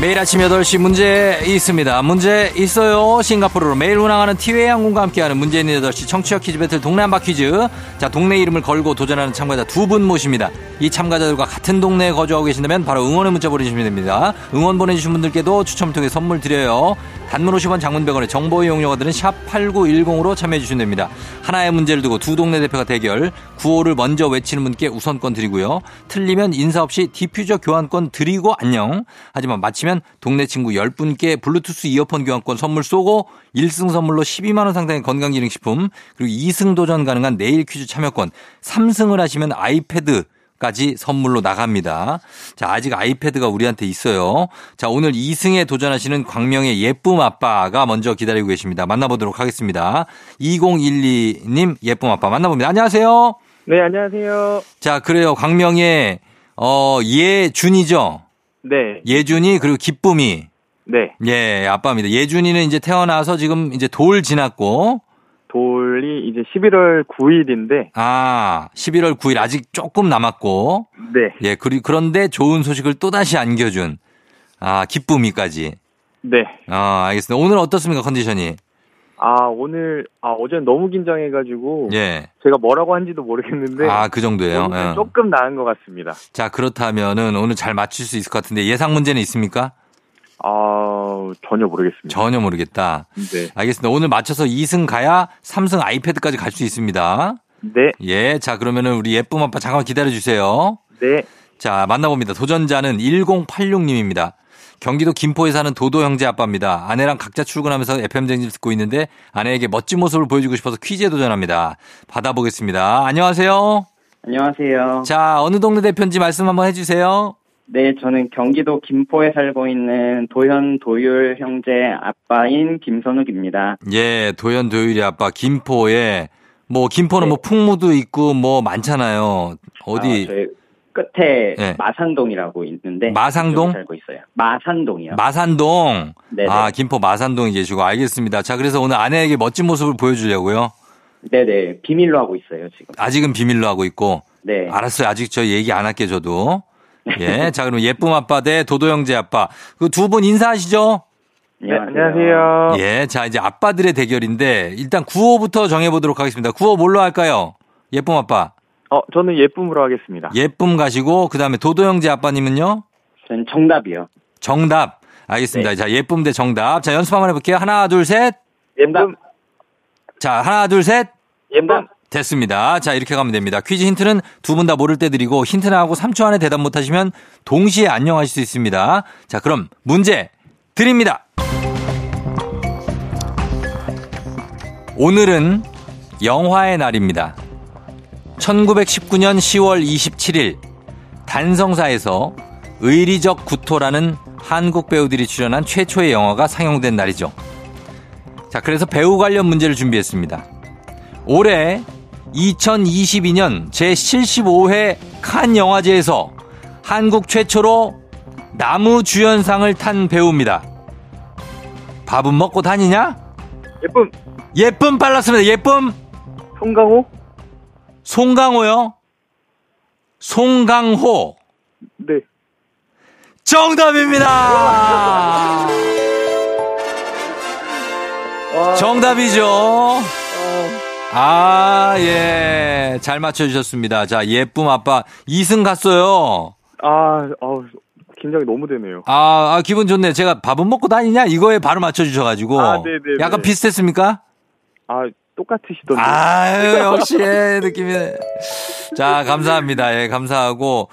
매일 아침 8시 문제 있습니다. 문제 있어요. 싱가포르로 매일 운항하는 티웨이 항공과 함께하는 문제인 8시 청취자 퀴즈 배틀 동네 한바 퀴즈. 자, 동네 이름을 걸고 도전하는 참가자 두 분 모십니다. 이 참가자들과 같은 동네에 거주하고 계신다면 바로 응원의 문자 보내주시면 됩니다. 응원 보내주신 분들께도 추첨을 통해 선물 드려요. 단문 50원, 장문 100원의 정보 이용료가 드는 샵 8910으로 참여해 주시면 됩니다. 하나의 문제를 두고 두 동네 대표가 대결. 구호를 먼저 외치는 분께 우선권 드리고요. 틀리면 인사 없이 디퓨저 교환권 드리고 안녕. 하지만 마치면 동네 친구 10분께 블루투스 이어폰 교환권 선물 쏘고 1승 선물로 12만 원 상당의 건강기능식품, 그리고 2승 도전 가능한 내일 퀴즈 참여권, 3승을 하시면 아이패드 까지 선물로 나갑니다. 자, 아직 아이패드가 우리한테 있어요. 자, 오늘 2승에 도전하시는 광명의 예쁨 아빠가 먼저 기다리고 계십니다. 만나보도록 하겠습니다. 2012님 예쁨 아빠 만나봅니다. 안녕하세요. 네, 안녕하세요. 자, 그래요. 광명의 예준이죠. 네. 예준이 그리고 기쁨이. 네. 예, 아빠입니다. 예준이는 이제 태어나서 지금 이제 돌 지났고. 돌이 이제 11월 9일인데. 아, 11월 9일 아직 조금 남았고. 네. 예, 그런데 좋은 소식을 또다시 안겨준, 아, 기쁨이까지. 네. 아, 알겠습니다. 오늘 어떻습니까, 컨디션이? 아, 오늘, 어제는 너무 긴장해가지고. 예. 제가 뭐라고 한지도 모르겠는데. 아, 그 정도예요? 예. 조금 나은 것 같습니다. 자, 그렇다면은 오늘 잘 맞출 수 있을 것 같은데 예상 문제는 있습니까? 전혀 모르겠습니다. 전혀 모르겠다. 네. 알겠습니다. 오늘 맞춰서 2승 가야 3승 아이패드까지 갈 수 있습니다. 네. 예. 자, 그러면은 우리 예쁨 아빠 잠깐만 기다려주세요. 네. 자, 만나봅니다. 도전자는 1086님입니다. 경기도 김포에 사는 도도 형제 아빠입니다. 아내랑 각자 출근하면서 FM대행진 듣고 있는데 아내에게 멋진 모습을 보여주고 싶어서 퀴즈에 도전합니다. 받아보겠습니다. 안녕하세요. 안녕하세요. 자, 어느 동네 대표인지 말씀 한번 해주세요. 네, 저는 경기도 김포에 살고 있는 도현, 도율 형제 아빠인 김선욱입니다. 예, 도현, 도율이 아빠, 김포에, 뭐, 김포는 네. 뭐, 풍무도 있고, 뭐, 많잖아요. 어디? 저희 끝에 네. 마산동이라고 있는데. 마산동? 살고 있어요. 마산동이요. 마산동? 네. 아, 김포 마산동에 계시고, 알겠습니다. 자, 그래서 오늘 아내에게 멋진 모습을 보여주려고요? 네네, 비밀로 하고 있어요, 지금. 아직은 비밀로 하고 있고. 네. 알았어요. 아직 저 얘기 안 할게, 저도. 예, 자, 그럼 예쁨 아빠 대 도도 형제 아빠. 그 두 분 인사하시죠? 네, 안녕하세요. 예, 자, 이제 아빠들의 대결인데, 일단 구호부터 정해보도록 하겠습니다. 구호 뭘로 할까요? 예쁨 아빠. 저는 예쁨으로 하겠습니다. 예쁨 가시고, 그 다음에 도도 형제 아빠님은요? 저는 정답이요. 정답. 알겠습니다. 네. 자, 예쁨 대 정답. 자, 연습 한번 해볼게요. 하나, 둘, 셋. 예쁨. 자, 하나, 둘, 셋. 예쁨. 됐습니다. 자, 이렇게 가면 됩니다. 퀴즈 힌트는 두 분 다 모를 때 드리고 힌트 나가고 3초 안에 대답 못하시면 동시에 안녕하실 수 있습니다. 자, 그럼 문제 드립니다. 오늘은 영화의 날입니다. 1919년 10월 27일 단성사에서 의리적 구토라는 한국 배우들이 출연한 최초의 영화가 상영된 날이죠. 자, 그래서 배우 관련 문제를 준비했습니다. 올해 2022년 제75회 칸 영화제에서 한국 최초로 남우주연상을 탄 배우입니다. 밥은 먹고 다니냐? 예쁨. 예쁨 빨랐습니다. 예쁨. 송강호. 송강호요? 송강호. 네. 정답입니다. 정답이죠. 아, 예. 잘 맞춰주셨습니다. 자, 예쁨 아빠. 2승 갔어요. 긴장이 너무 되네요. 기분 좋네. 제가 밥은 먹고 다니냐? 이거에 바로 맞춰주셔가지고. 네네. 약간 비슷했습니까? 똑같으시던데. 아유, 역시, 느낌이. 자, 감사합니다. 예, 감사하고.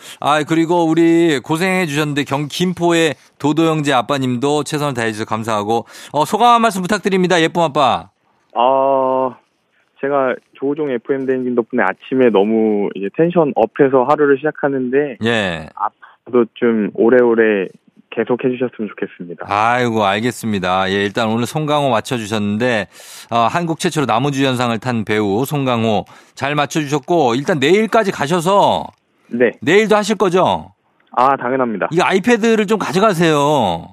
그리고 우리 고생해주셨는데, 김포의 도도 형제 아빠님도 최선을 다해주셔서 감사하고. 소감 한 말씀 부탁드립니다. 예쁨 아빠. 제가 조우종 FM대행진 덕분에 아침에 너무 이제 텐션 업해서 하루를 시작하는데 예. 앞으로도 좀 오래오래 계속 해주셨으면 좋겠습니다. 아이고, 알겠습니다. 예, 일단 오늘 송강호 맞춰주셨는데 한국 최초로 남우주연상을 탄 배우 송강호 잘 맞춰주셨고 일단 내일까지 가셔서 네. 내일도 하실 거죠? 당연합니다. 이 아이패드를 좀 가져가세요.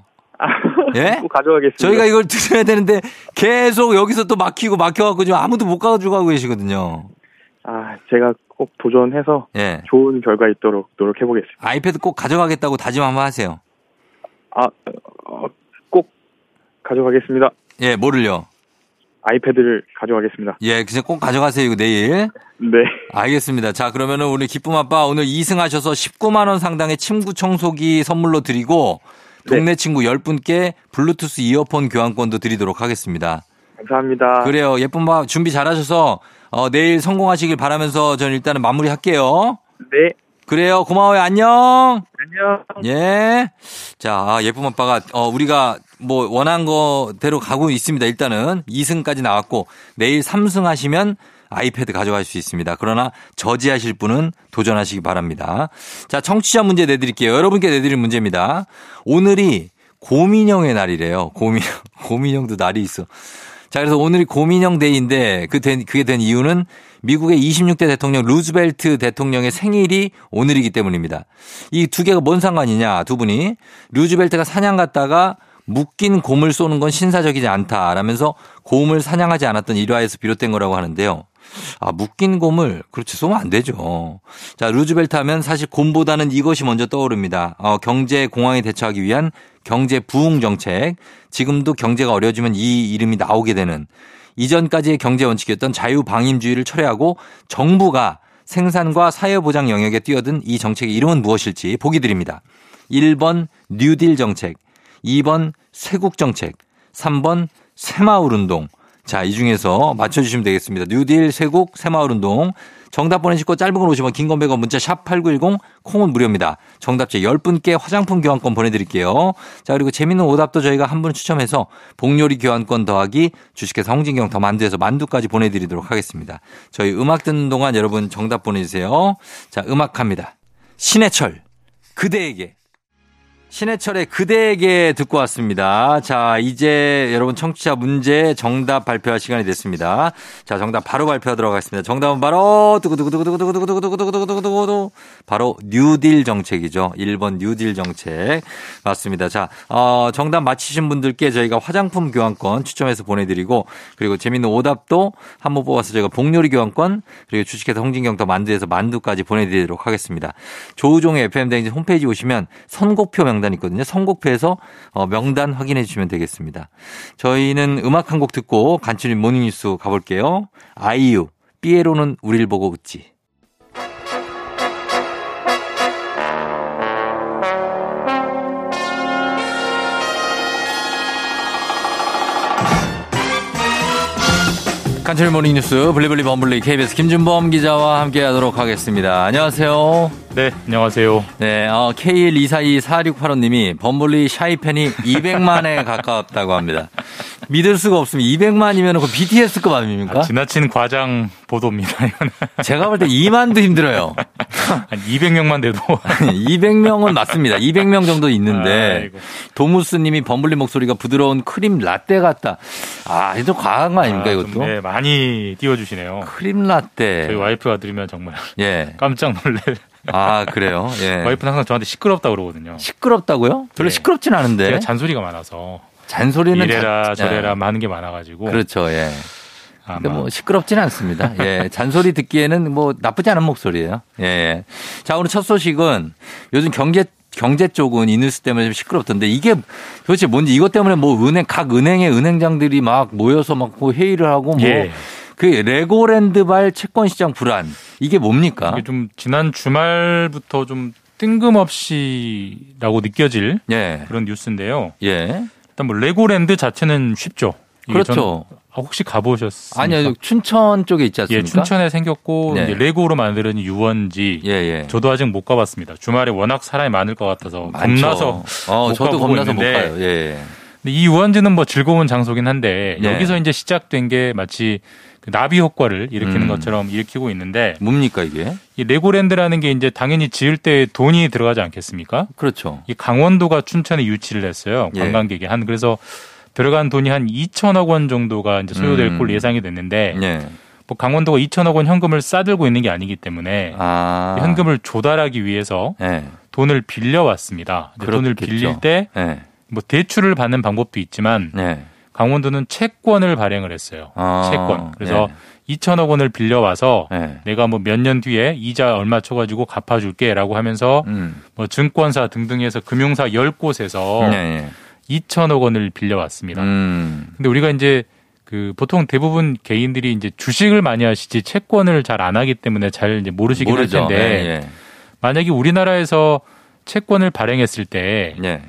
예? 가져가겠습니다. 저희가 이걸 드려야 되는데 계속 여기서 또 막혀갖고 지금 아무도 못 가져가고 계시거든요. 제가 꼭 도전해서 예. 좋은 결과 있도록 노력해보겠습니다. 아이패드 꼭 가져가겠다고 다짐 한번 하세요. 가져가겠습니다. 예, 뭐를요? 아이패드를 가져가겠습니다. 예, 그냥 꼭 가져가세요, 이거 내일. 네. 알겠습니다. 자, 그러면은 우리 기쁨 아빠 오늘 2승 하셔서 19만 원 상당의 침구 청소기 선물로 드리고 동네 친구 10분께 블루투스 이어폰 교환권도 드리도록 하겠습니다. 감사합니다. 그래요. 예쁜 밤 준비 잘하셔서 내일 성공하시길 바라면서 저는 일단은 마무리할게요. 네. 그래요. 고마워요. 안녕. 안녕. 예. 자, 예쁜 아빠가 우리가 뭐 원한 거대로 가고 있습니다. 일단은 2승까지 나왔고 내일 3승 하시면 아이패드 가져갈 수 있습니다. 그러나 저지하실 분은 도전하시기 바랍니다. 자, 청취자 문제 내드릴게요. 여러분께 내드릴 문제입니다. 오늘이 고민형의 날이래요. 고민형도 날이 있어. 자, 그래서 오늘이 고민형 데이인데 그게 된 이유는 미국의 26대 대통령 루즈벨트 대통령의 생일이 오늘이기 때문입니다. 이 두 개가 뭔 상관이냐, 두 분이. 루즈벨트가 사냥 갔다가 묶인 곰을 쏘는 건 신사적이지 않다라면서 곰을 사냥하지 않았던 일화에서 비롯된 거라고 하는데요. 아, 묶인 곰을 그렇지 쏘면 안 되죠. 자, 루즈벨트 하면 사실 곰보다는 이것이 먼저 떠오릅니다. 경제 공황에 대처하기 위한 경제 부흥 정책. 지금도 경제가 어려워지면 이 이름이 나오게 되는, 이전까지의 경제 원칙이었던 자유방임주의를 철회하고 정부가 생산과 사회보장 영역에 뛰어든 이 정책의 이름은 무엇일지 보기 드립니다. 1번 뉴딜 정책, 2번 쇄국 정책, 3번 새마을 운동. 자, 이 중에서 맞춰주시면 되겠습니다. 뉴딜, 쇄국, 새마을운동. 정답 보내실 거 짧은 건 50원, 긴 건 100원, 문자 샵 8910, 콩은 무료입니다. 정답자 10분께 화장품 교환권 보내드릴게요. 자, 그리고 재밌는 오답도 저희가 한 분 추첨해서 복요리 교환권 더하기 주식회사 홍진경 더 만두에서 만두까지 보내드리도록 하겠습니다. 저희 음악 듣는 동안 여러분 정답 보내주세요. 자, 음악 갑니다. 신해철, 그대에게. 신해철의 그대에게 듣고 왔습니다. 자, 이제 여러분 청취자 문제 정답 발표할 시간이 됐습니다. 자, 정답 바로 발표하도록 하겠습니다. 정답은 바로 두구두구두구두구두구두구두구두구두구 바로 뉴딜 정책이죠. 1번 뉴딜 정책 맞습니다. 자, 정답 맞히신 분들께 저희가 화장품 교환권 추첨해서 보내드리고, 그리고 재밌는 오답도 한 번 뽑아서 저희가 복요리 교환권, 그리고 주식회사 홍진경 더 만두에서 만두까지 보내드리도록 하겠습니다. 조우종의 FM대행진 홈페이지 오시면 선곡표 명단 있거든요. 선곡표에서 명단 확인해 주시면 되겠습니다. 저희는 음악 한 곡 듣고 간추린 모닝뉴스 가볼게요. 아이유, 삐에로는 우릴 보고 웃지. 간추린 모닝뉴스 블리블리 범블리 KBS 김준범 기자와 함께하도록 하겠습니다. 안녕하세요. 네, 안녕하세요. 네, K1242468호님이 범블리 샤이팬이 200만에 가깝다고 합니다. 믿을 수가 없습니다. 200만이면 그 BTS급 아닙니까? 아, 지나친 과장 보도입니다. 제가 볼 때 2만도 힘들어요. 한 200명만 돼도. 200명은 맞습니다. 200명 정도 있는데. 도무스님이 범블리 목소리가 부드러운 크림 라떼 같다. 아, 이거 과한 거 아닙니까, 이것도? 네, 많이 띄워주시네요. 크림 라떼. 저희 와이프가 들으면 정말 예, 깜짝 놀래요. 아, 그래요? 예. 와이프는 항상 저한테 시끄럽다고 그러거든요. 시끄럽다고요? 별로 예, 시끄럽진 않은데. 제가 잔소리가 많아서. 잔소리는 이래라 저래라 하는 게 많아가지고. 그렇죠. 예. 근데 뭐 시끄럽진 않습니다. 예. 잔소리 듣기에는 뭐 나쁘지 않은 목소리예요. 예. 자, 오늘 첫 소식은 요즘 경제 쪽은 이 뉴스 때문에 좀 시끄럽던데, 이게 도대체 뭔지, 이것 때문에 뭐 각 은행의 은행장들이 막 모여서 막 뭐 회의를 하고 뭐. 예. 그 레고랜드발 채권시장 불안, 이게 뭡니까? 이게 좀 지난 주말부터 좀 뜬금없이라고 느껴질 예, 그런 뉴스인데요. 예. 일단 뭐 레고랜드 자체는 쉽죠. 그렇죠. 혹시 가보셨습니까? 아니요, 춘천 쪽에 있지 않습니까? 예, 춘천에 생겼고 네, 이제 레고로 만드는 유원지. 예, 예. 저도 아직 못 가봤습니다. 주말에 워낙 사람이 많을 것 같아서 겁나서 못 저도 가보고 겁나서 있는데. 못 가요. 예. 근데 이 유원지는 뭐 즐거운 장소긴 한데 예, 여기서 이제 시작된 게 마치 그 나비 효과를 일으키는 것처럼 일으키고 있는데, 뭡니까 이게? 이 레고랜드라는 게 이제 당연히 지을 때 돈이 들어가지 않겠습니까? 그렇죠. 이 강원도가 춘천에 유치를 했어요. 관광객이 예, 한 그래서 들어간 돈이 한 2천억 원 정도가 이제 소요될 걸로 예상이 됐는데 예, 뭐 강원도가 2천억 원 현금을 싸들고 있는 게 아니기 때문에 아, 현금을 조달하기 위해서 예, 돈을 빌려왔습니다. 돈을 빌릴 때 뭐 예, 대출을 받는 방법도 있지만 예, 강원도는 채권을 발행을 했어요. 아, 채권. 그래서 예, 2천억 원을 빌려와서 예, 내가 뭐 몇 년 뒤에 이자 얼마 쳐가지고 갚아줄게라고 하면서 뭐 증권사 등등에서 금융사 10곳에서 예, 2천억 원을 빌려왔습니다. 근데 우리가 이제 그 보통 대부분 개인들이 이제 주식을 많이 하시지 채권을 잘 안 하기 때문에 잘 이제 모르시긴 할 텐데 예. 만약에 우리나라에서 채권을 발행했을 때 예.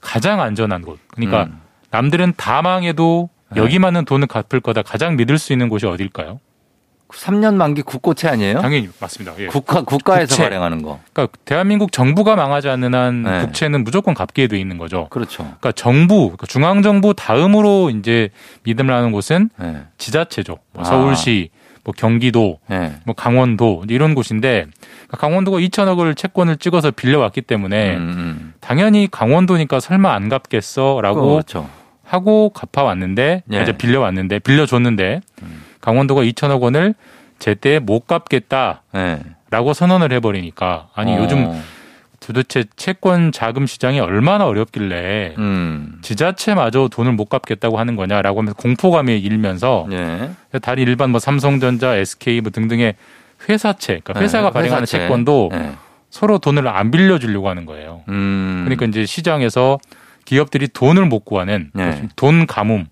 가장 안전한 곳 그러니까 남들은 다 망해도 여기만은 돈을 갚을 거다 가장 믿을 수 있는 곳이 어딜까요? 3년 만기 국고채 아니에요? 당연히 맞습니다. 예. 국가에서 국채. 발행하는 거. 그러니까 대한민국 정부가 망하지 않는 한 네. 국채는 무조건 갚게 돼 있는 거죠. 그렇죠. 그러니까 그러니까 중앙정부 다음으로 이제 믿음을 하는 곳은 네. 지자체죠. 뭐 서울시, 뭐 경기도, 네. 뭐 강원도 이런 곳인데 그러니까 강원도가 2천억을 채권을 찍어서 빌려왔기 때문에 당연히 강원도니까 설마 안 갚겠어라고 그렇죠. 하고 갚아왔는데 네. 이제 빌려왔는데 빌려줬는데. 강원도가 2천억 원을 제때 못 갚겠다라고 네. 선언을 해버리니까 아니 요즘 도대체 채권 자금 시장이 얼마나 어렵길래 지자체마저 돈을 못 갚겠다고 하는 거냐라고 하면서 공포감이 일면서 네. 다른 일반 뭐 삼성전자, SK 뭐 등등의 회사채, 그러니까 회사가 네. 발행하는 채권도 네. 서로 돈을 안 빌려주려고 하는 거예요. 그러니까 이제 시장에서 기업들이 돈을 못 구하는 네. 돈 가뭄,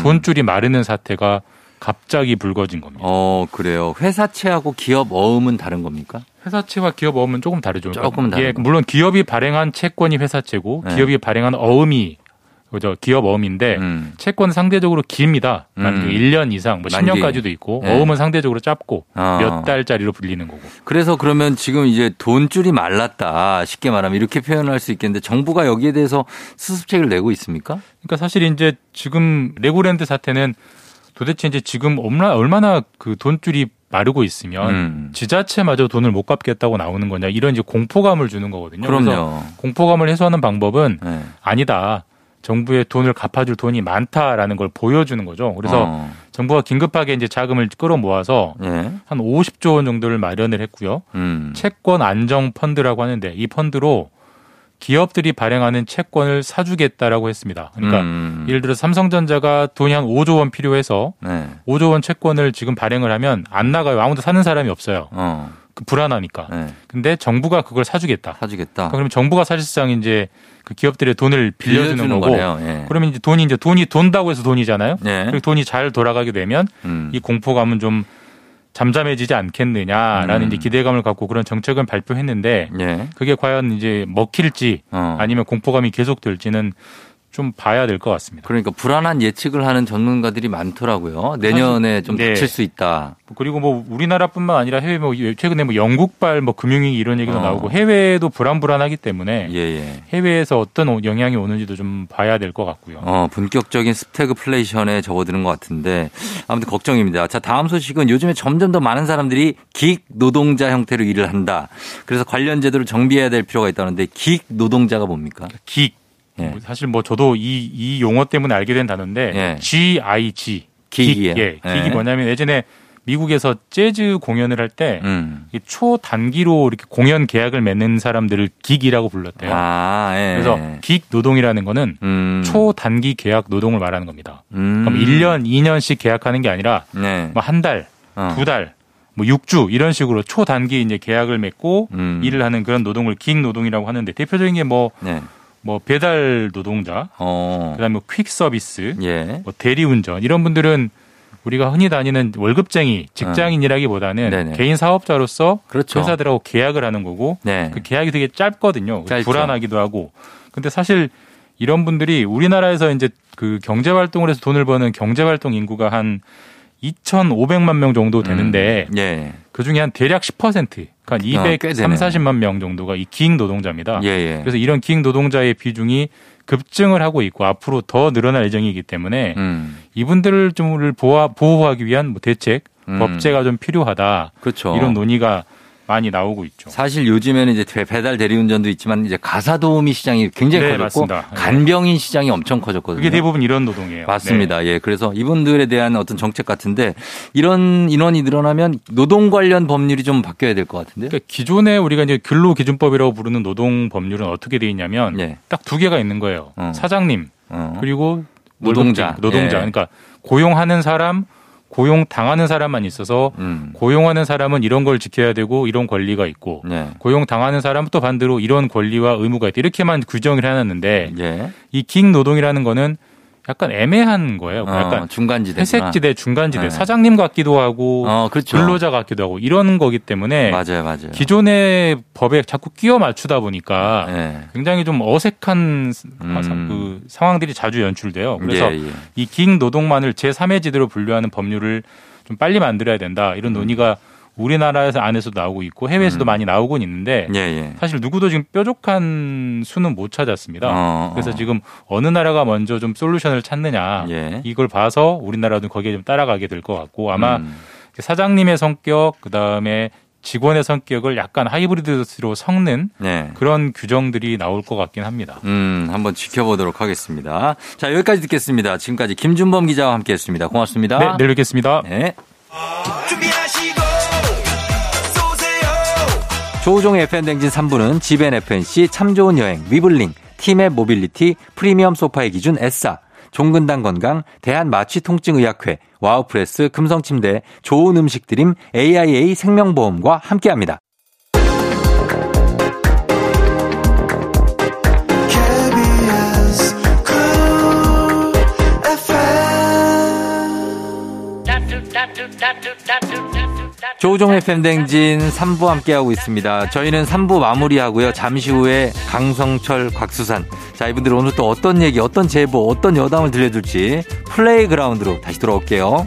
돈줄이 마르는 사태가 갑자기 불거진 겁니다. 그래요. 회사채하고 기업 어음은 다른 겁니까? 회사채와 기업 어음은 조금 다르죠. 조금 다르죠. 예, 물론 기업이 발행한 채권이 회사채고 네. 기업이 발행한 어음이 그죠? 기업 어음인데 채권은 상대적으로 깁니다. 1년 이상, 뭐 10년까지도 있고 네. 어음은 상대적으로 짧고 몇 달짜리로 불리는 거고. 그래서 그러면 지금 이제 돈줄이 말랐다 쉽게 말하면 이렇게 표현할 수 있겠는데 정부가 여기에 대해서 수습책을 내고 있습니까? 그러니까 사실 이제 지금 레고랜드 사태는 도대체 이제 지금 얼마나 그 돈줄이 마르고 있으면 지자체마저 돈을 못 갚겠다고 나오는 거냐 이런 이제 공포감을 주는 거거든요. 그럼요. 그래서 공포감을 해소하는 방법은 네. 아니다. 정부의 돈을 갚아줄 돈이 많다라는 걸 보여주는 거죠. 그래서 정부가 긴급하게 이제 자금을 끌어모아서 네. 한 50조 원 정도를 마련을 했고요. 채권 안정 펀드라고 하는데 이 펀드로 기업들이 발행하는 채권을 사주겠다라고 했습니다. 그러니까 예를 들어 삼성전자가 돈이 한 5조 원 필요해서 네. 5조 원 채권을 지금 발행을 하면 안 나가요. 아무도 사는 사람이 없어요. 그 불안하니까. 네. 근데 정부가 그걸 사주겠다. 사주겠다. 그럼 정부가 사실상 이제 그 기업들의 돈을 빌려주는 거고. 예. 그러면 이제 돈이 돈다고 해서 돈이잖아요. 예. 그리고 돈이 잘 돌아가게 되면 이 공포감은 좀 잠잠해지지 않겠느냐라는 이제 기대감을 갖고 그런 정책을 발표했는데 예. 그게 과연 이제 먹힐지 아니면 공포감이 계속될지는 좀 봐야 될 것 같습니다. 그러니까 불안한 예측을 하는 전문가들이 많더라고요. 내년에 좀 네. 닥칠 수 있다. 그리고 뭐 우리나라뿐만 아니라 해외 뭐 최근에 뭐 영국발 뭐 금융위기 이런 얘기도 나오고 해외에도 불안하기 때문에 예예. 해외에서 어떤 영향이 오는지도 좀 봐야 될 것 같고요. 본격적인 스태그플레이션에 접어드는 것 같은데 아무튼 걱정입니다. 자, 다음 소식은 요즘에 점점 더 많은 사람들이 기익 노동자 형태로 일을 한다. 그래서 관련 제도를 정비해야 될 필요가 있다는데 기익 노동자가 뭡니까? 기익. 예. 사실 뭐 저도 이 용어 때문에 알게 된 단어인데 예. GIG 기기예요. 예. 기기 뭐냐면 예전에 미국에서 재즈 공연을 할 때 초단기로 이렇게 공연 계약을 맺는 사람들을 기기라고 불렀대요. 예. 그래서 기익 노동이라는 거는 초단기 계약 노동을 말하는 겁니다. 그럼 1년, 2년씩 계약하는 게 아니라 네. 뭐 한 달, 두 달, 뭐 6주 이런 식으로 초단기 이제 계약을 맺고 일을 하는 그런 노동을 기익 노동이라고 하는데 대표적인 게 뭐 네. 뭐 배달 노동자, 그다음에 뭐 퀵 서비스, 예. 뭐 대리운전 이런 분들은 우리가 흔히 다니는 월급쟁이, 직장인이라기보다는 개인 사업자로서 그렇죠. 회사들하고 계약을 하는 거고 네. 그 계약이 되게 짧거든요. 짧죠. 불안하기도 하고. 근데 사실 이런 분들이 우리나라에서 이제 그 경제 활동을 해서 돈을 버는 경제 활동 인구가 한 2,500만 명 정도 되는데 예. 그중에 한 대략 10% 그러니까 240만 명 정도가 이 기익 노동자입니다. 예예. 그래서 이런 기익 노동자의 비중이 급증을 하고 있고 앞으로 더 늘어날 예정이기 때문에 이분들을 좀 보호하기 위한 뭐 대책, 법제가 좀 필요하다. 그렇죠. 이런 논의가 많이 나오고 있죠. 사실 요즘에는 이제 배달 대리운전도 있지만 이제 가사도우미 시장이 굉장히 네, 커졌고 맞습니다. 간병인 시장이 엄청 커졌거든요. 그게 대부분 이런 노동이에요. 맞습니다. 네. 예, 그래서 이분들에 대한 어떤 정책 같은데 이런 인원이 늘어나면 노동 관련 법률이 좀 바뀌어야 될 것 같은데요. 그러니까 기존에 우리가 이제 근로기준법이라고 부르는 노동 법률은 어떻게 돼 있냐면 예. 딱 두 개가 있는 거예요. 사장님 그리고 노동자. 그러니까 고용하는 사람. 고용당하는 사람만 있어서 고용하는 사람은 이런 걸 지켜야 되고 이런 권리가 있고 네. 고용당하는 사람은 또 반대로 이런 권리와 의무가 있다. 이렇게만 규정을 해놨는데 예. 이 기익노동이라는 거는 약간 애매한 거예요. 약간 중간지대, 회색지대, 중간지대, 네. 사장님 같기도 하고 그렇죠. 근로자 같기도 하고 이런 거기 때문에 맞아요, 맞아요. 기존의 법에 자꾸 끼워 맞추다 보니까 네. 굉장히 좀 어색한 그 상황들이 자주 연출돼요. 그래서 예, 예. 이 기익노동만을 제3의 지대로 분류하는 법률을 좀 빨리 만들어야 된다. 이런 논의가 우리나라 안에서도 나오고 있고 해외에서도 많이 나오곤 있는데 예, 예. 사실 누구도 지금 뾰족한 수는 못 찾았습니다. 그래서 지금 어느 나라가 먼저 좀 솔루션을 찾느냐 예. 이걸 봐서 우리나라도 거기에 좀 따라가게 될 것 같고 아마 사장님의 성격 그다음에 직원의 성격을 약간 하이브리드로 섞는 네. 그런 규정들이 나올 것 같긴 합니다. 한번 지켜보도록 하겠습니다. 자, 여기까지 듣겠습니다. 지금까지 김준범 기자와 함께했습니다. 고맙습니다. 네, 내일 뵙겠습니다. 네. 조우종의 FM대행진 3부는 지벤FNC, 참 좋은 여행, 위블링, 팀앱 모빌리티, 프리미엄 소파의 기준 S사, 종근당 건강, 대한마취통증의학회, 와우프레스, 금성침대, 좋은 음식드림, AIA 생명보험과 함께합니다. 조우종 FM대행진 3부 함께하고 있습니다. 저희는 3부 마무리하고요. 잠시 후에 강성철, 곽수산. 자, 이분들 오늘 또 어떤 얘기, 어떤 제보, 어떤 여담을 들려줄지 플레이그라운드로 다시 돌아올게요.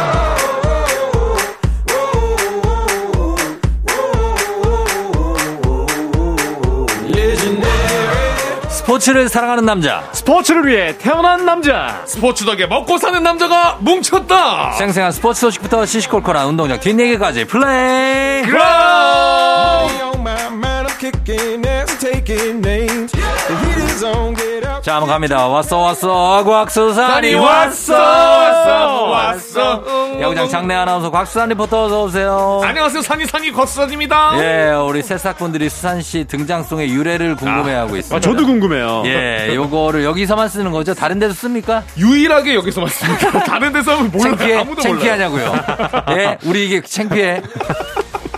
스포츠를 사랑하는 남자, 스포츠를 위해 태어난 남자, 스포츠 덕에 먹고 사는 남자가 뭉쳤다. 생생한 스포츠 소식부터 시시콜콜한 운동장 뒷얘기까지 플레이 그라운드. 자, 한번 갑니다. 왔어 곽수산이 왔어. 야구장 장내 아나운서 곽수산 리포터 어서 오세요. 안녕하세요. 산이 곽수산입니다. 예, 우리 새싹분들이 수산씨 등장송의 유래를 궁금해하고 있습니다. 저도 궁금해요. 예, 요거를 여기서만 쓰는 거죠? 다른 데서 씁니까? 유일하게 여기서만 씁니다. 다른 데서 하면 몰라요. 아무도 창피하냐고요. 예, 우리 이게 창피해.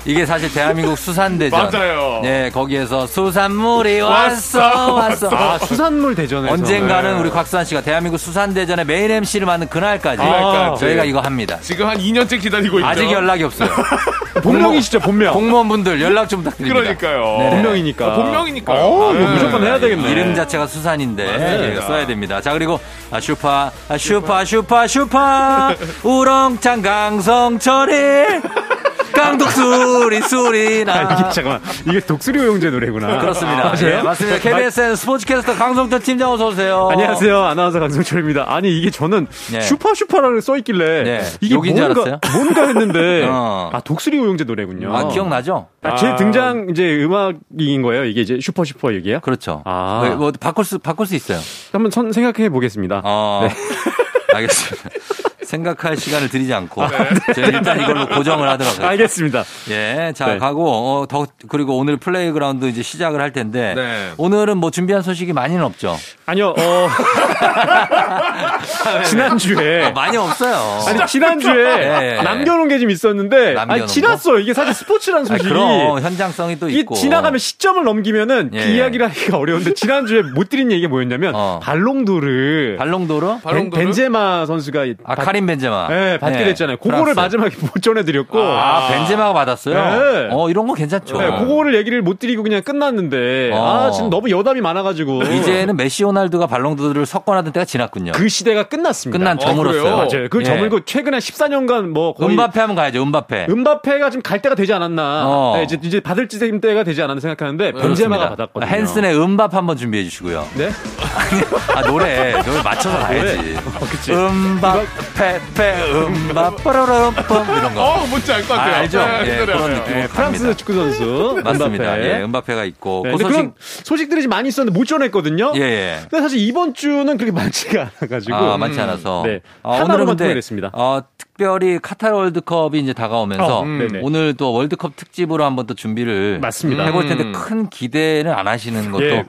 이게 사실 대한민국 수산대전. 맞아요. 예, 거기에서 수산물이 왔어. 아, 수산물 대전에서. 언젠가는 네. 우리 곽수산 씨가 대한민국 수산대전의 메인 MC를 맡는 그날까지. 저희가 이거 합니다. 지금 한 2년째 기다리고 있죠. 아직 연락이 없어요. 본명이시죠, 본명. 공무원분들 연락 좀 부탁드립니다. 그러니까요. 네네. 본명이니까. 네. 무조건 해야 되겠네. 이름 자체가 수산인데 예, 써야 됩니다. 자, 그리고 슈파. 우렁찬 강성철이. 깡독수리 수리나. 이게 독수리 오영재 노래구나. 그렇습니다. 아, 예, 맞습니다. KBSN 스포츠캐스터 강성철 팀장 어서 오세요. 안녕하세요. 아나운서 강성철입니다. 아니 이게 저는 네. 슈퍼라고 써있길래 네. 이게 뭔가 했는데 아 독수리 오영재 노래군요. 아 기억나죠? 제 등장 이제 음악인 거예요. 이게 이제 슈퍼 얘기예요? 그렇죠. 아. 뭐 바꿀 수 있어요. 한번 생각해 보겠습니다. 네. 알겠습니다. 생각할 시간을 드리지 않고 네. 제가 일단 이걸로 고정을 하더라고요. 알겠습니다. 예, 자 네. 가고 그리고 오늘 플레이그라운드 이제 시작을 할 텐데 네. 오늘은 뭐 준비한 소식이 많이는 없죠? 아니요. 지난주에 많이 없어요. 아니 지난주에 남겨놓은 게 좀 있었는데 아니 지났어요. 이게 사실 스포츠라는 소식이 그럼 현장성이 또 있고 지나가면 시점을 넘기면은 예. 그 이야기를 하기가 어려운데 지난주에 못 드린 얘기가 뭐였냐면 발롱도르 벤제마 선수가 카림 벤제마. 네, 받게 네. 됐잖아요. 그거를 마지막에 못 전해드렸고. 아, 벤제마가 받았어요? 네. 이런 거 괜찮죠. 네, 그거를 얘기를 못 드리고 그냥 끝났는데. 지금 너무 여담이 많아가지고. 이제는 메시 호날두가 발롱도르를 석권하던 때가 지났군요. 그 시대가 끝났습니다. 끝난 저물었어요. 맞아요. 그걸 저물고 최근에 14년간 뭐. 거의 음바페 하면 가야죠, 음바페. 음바페가 지금 갈 때가 되지 않았나. 네, 이제 받을 때가 되지 않았나 생각하는데. 벤제마가 받았거든요. 헨슨의 음밥 한번 준비해 주시고요. 네? 아, 노래 맞춰서 가야지. 그치. 음바페페 음바빠라라뿜 이런 거. 뭔지 알 것 같아요. 알죠? 예, 그런 느낌. 예, 프랑스 축구 선수. 맞습니다. 음바페. 예, 음바페가 있고. 그 그런 소식들이 좀 많이 있었는데 못 전했거든요. 예. 근데 사실 이번 주는 그렇게 많지가 않아가지고. 아, 많지 않아서. 네. 하나로만 통일했습니다. 특별히 카타르 월드컵이 이제 다가오면서 오늘 또 월드컵 특집으로 한번 또 준비를 맞습니다. 해볼 텐데 큰 기대는 안 하시는 것도 예,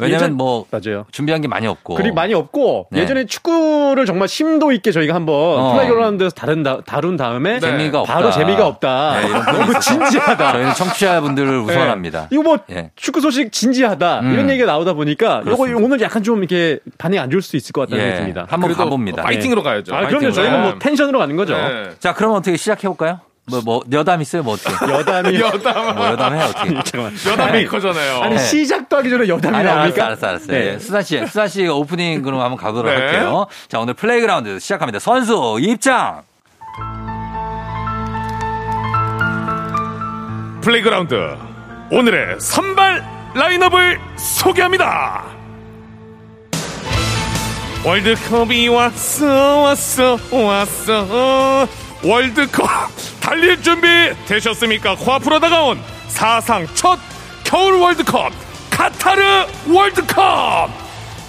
왜냐면 뭐 맞아요. 준비한 게 많이 없고 그리고 많이 없고 네. 예전에 축구를 정말 심도 있게 저희가 한번 플라이어라는 데서 다룬 다음에 재미가 없다. 바로 재미가 없다. 네, 너무 진지하다. 저희는 청취자분들을 우선합니다. 네. 이거 뭐 예. 축구 소식 진지하다 이런 얘기가 나오다 보니까 이거 오늘 약간 좀 이렇게 반응이 안 좋을 수 있을 것 같다는 생각이 듭니다. 한번 가봅니다. 파이팅으로 가야죠. 아, 그럼요. 저희는 뭐 텐션으로 가는 거죠. 네. 자, 그러면 어떻게 시작해볼까요? 뭐, 여담 있어요? 뭐, 어떻게? 여담해, 어떻게? 여담이 이거잖아요. 아니, 시작도 하기 전에 여담이 나옵니까? 알았어. 네. 예. 수산 씨 오프닝 그럼 한번 가도록 네. 할게요. 자, 오늘 플레이그라운드 시작합니다. 선수 입장! 플레이그라운드. 오늘의 선발 라인업을 소개합니다. 월드컵이 왔어. 월드컵 달릴 준비 되셨습니까? 코앞으로 다가온 사상 첫 겨울 월드컵 카타르 월드컵.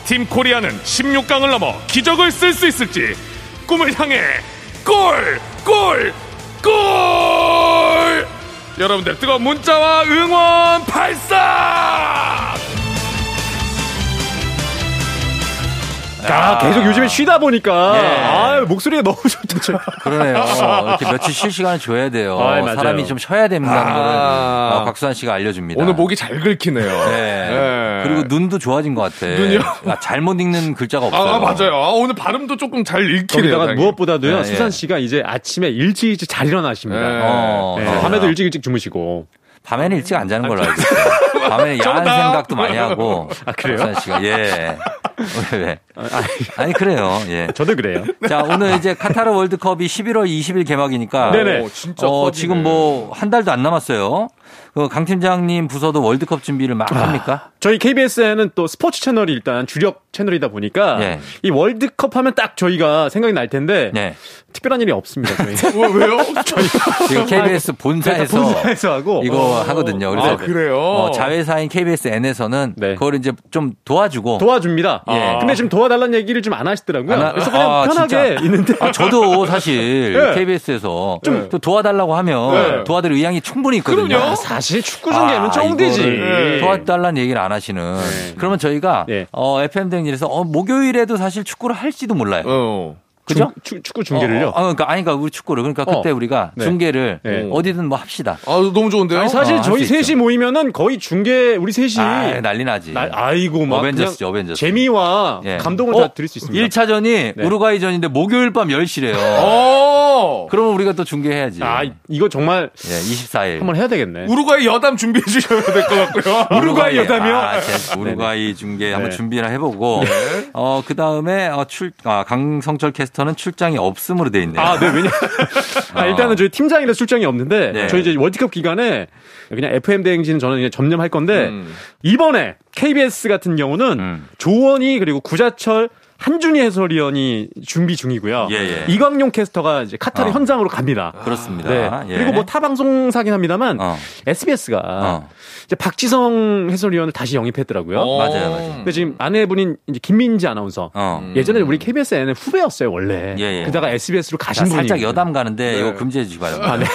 팀 코리아는 16강을 넘어 기적을 쓸 수 있을지 꿈을 향해 골. 여러분들 뜨거운 문자와 응원 발사. 아, 계속 요즘에 쉬다 보니까 예. 아, 목소리가 너무 좋다. 그러네요. 이렇게 며칠 쉴 시간을 줘야 돼요. 아, 사람이 좀 쉬어야 됩니다는 걸 곽수산 씨가 알려줍니다. 오늘 목이 잘 긁히네요. 네. 그리고 눈도 좋아진 것 같아. 눈이요? 아, 잘못 읽는 글자가 없어요. 아, 맞아요. 아, 오늘 발음도 조금 잘 읽히네요. 무엇보다도요. 네, 수산 씨가 이제 아침에 일찍 잘 일어나십니다. 네. 밤에도 일찍 주무시고. 밤에는 일찍 안 자는 걸로 알고 있어요. 밤에는 야한 생각도 많이 하고. 아, 그래요? 곽수산 씨가. 예. 왜? 아니 그래요. 예. 저도 그래요. 자, 오늘 이제 카타르 월드컵이 11월 20일 개막이니까 네네. 진짜 지금 뭐 한 달도 안 남았어요. 강 팀장님 부서도 월드컵 준비를 막 합니까? 저희 KBS에는 또 스포츠 채널이 일단 주력 채널이다 보니까 네. 이 월드컵 하면 딱 저희가 생각이 날 텐데 네. 특별한 일이 없습니다. 저희. 왜요? 지금 KBS 본사에서 하고 이거 하거든요. 그래서 그래요? 자회사인 KBSN에서는 네. 그걸 이제 좀 도와줍니다. 예. 근데 지금 도와달라는 얘기를 좀 안 하시더라고요. 그래서 그냥 편하게 진짜. 있는데. 아, 저도 사실 네. KBS에서 좀 네. 도와달라고 하면 네. 도와드릴 의향이 충분히 있거든요. 그럼요. 사실 축구 중계는 쫑디지. 네. 도와달라는 얘기를 안 하시는. 네. 그러면 저희가 네. FM 대행진에서 목요일에도 사실 축구를 할지도 몰라요. 그죠? 축구 중계를요? 그러니까 우리 축구를. 그러니까 그때 우리가 네. 중계를 어디든 뭐 합시다. 아, 너무 좋은데요? 아니, 사실 저희 셋이 모이면은 거의 중계, 우리 셋이. 아, 난리 나지. 아이고, 막. 어벤져스. 재미와 감동을 다 드릴 수 있습니다. 1차전이 네. 우루과이전인데 목요일 밤 10시래요. 그러면 우리가 또 중계해야지. 아, 이거 정말. 예, 24일. 한번 해야 되겠네. 우루과이 여담 준비해 주셔야 될 것 같고요. 우루과이 여담이요? 우루과이 중계 한번 준비나 해보고. 네. 그 다음에 강성철 캐스터 저는 출장이 없음으로 돼 있네요. 아, 네, 왜냐? 일단은 저희 팀장이라 출장이 없는데 네. 저희 이제 월드컵 기간에 그냥 FM 대행진 저는 이제 점념할 건데 이번에 KBS 같은 경우는 조원희 그리고 구자철 한준희 해설위원이 준비 중이고요. 예. 이광용 캐스터가 이제 카타르 현장으로 갑니다. 그렇습니다. 네. 예. 그리고 뭐 타 방송사긴 합니다만 SBS가 이제 박지성 해설위원을 다시 영입했더라고요. 맞아요. 근데 지금 아내분인 이제 김민지 아나운서 예전에 우리 KBS에는 후배였어요 원래. 예. 그다가 SBS로 가신 분이. 살짝 여담 가는데 이거 금지해 주시고요. 아, 네.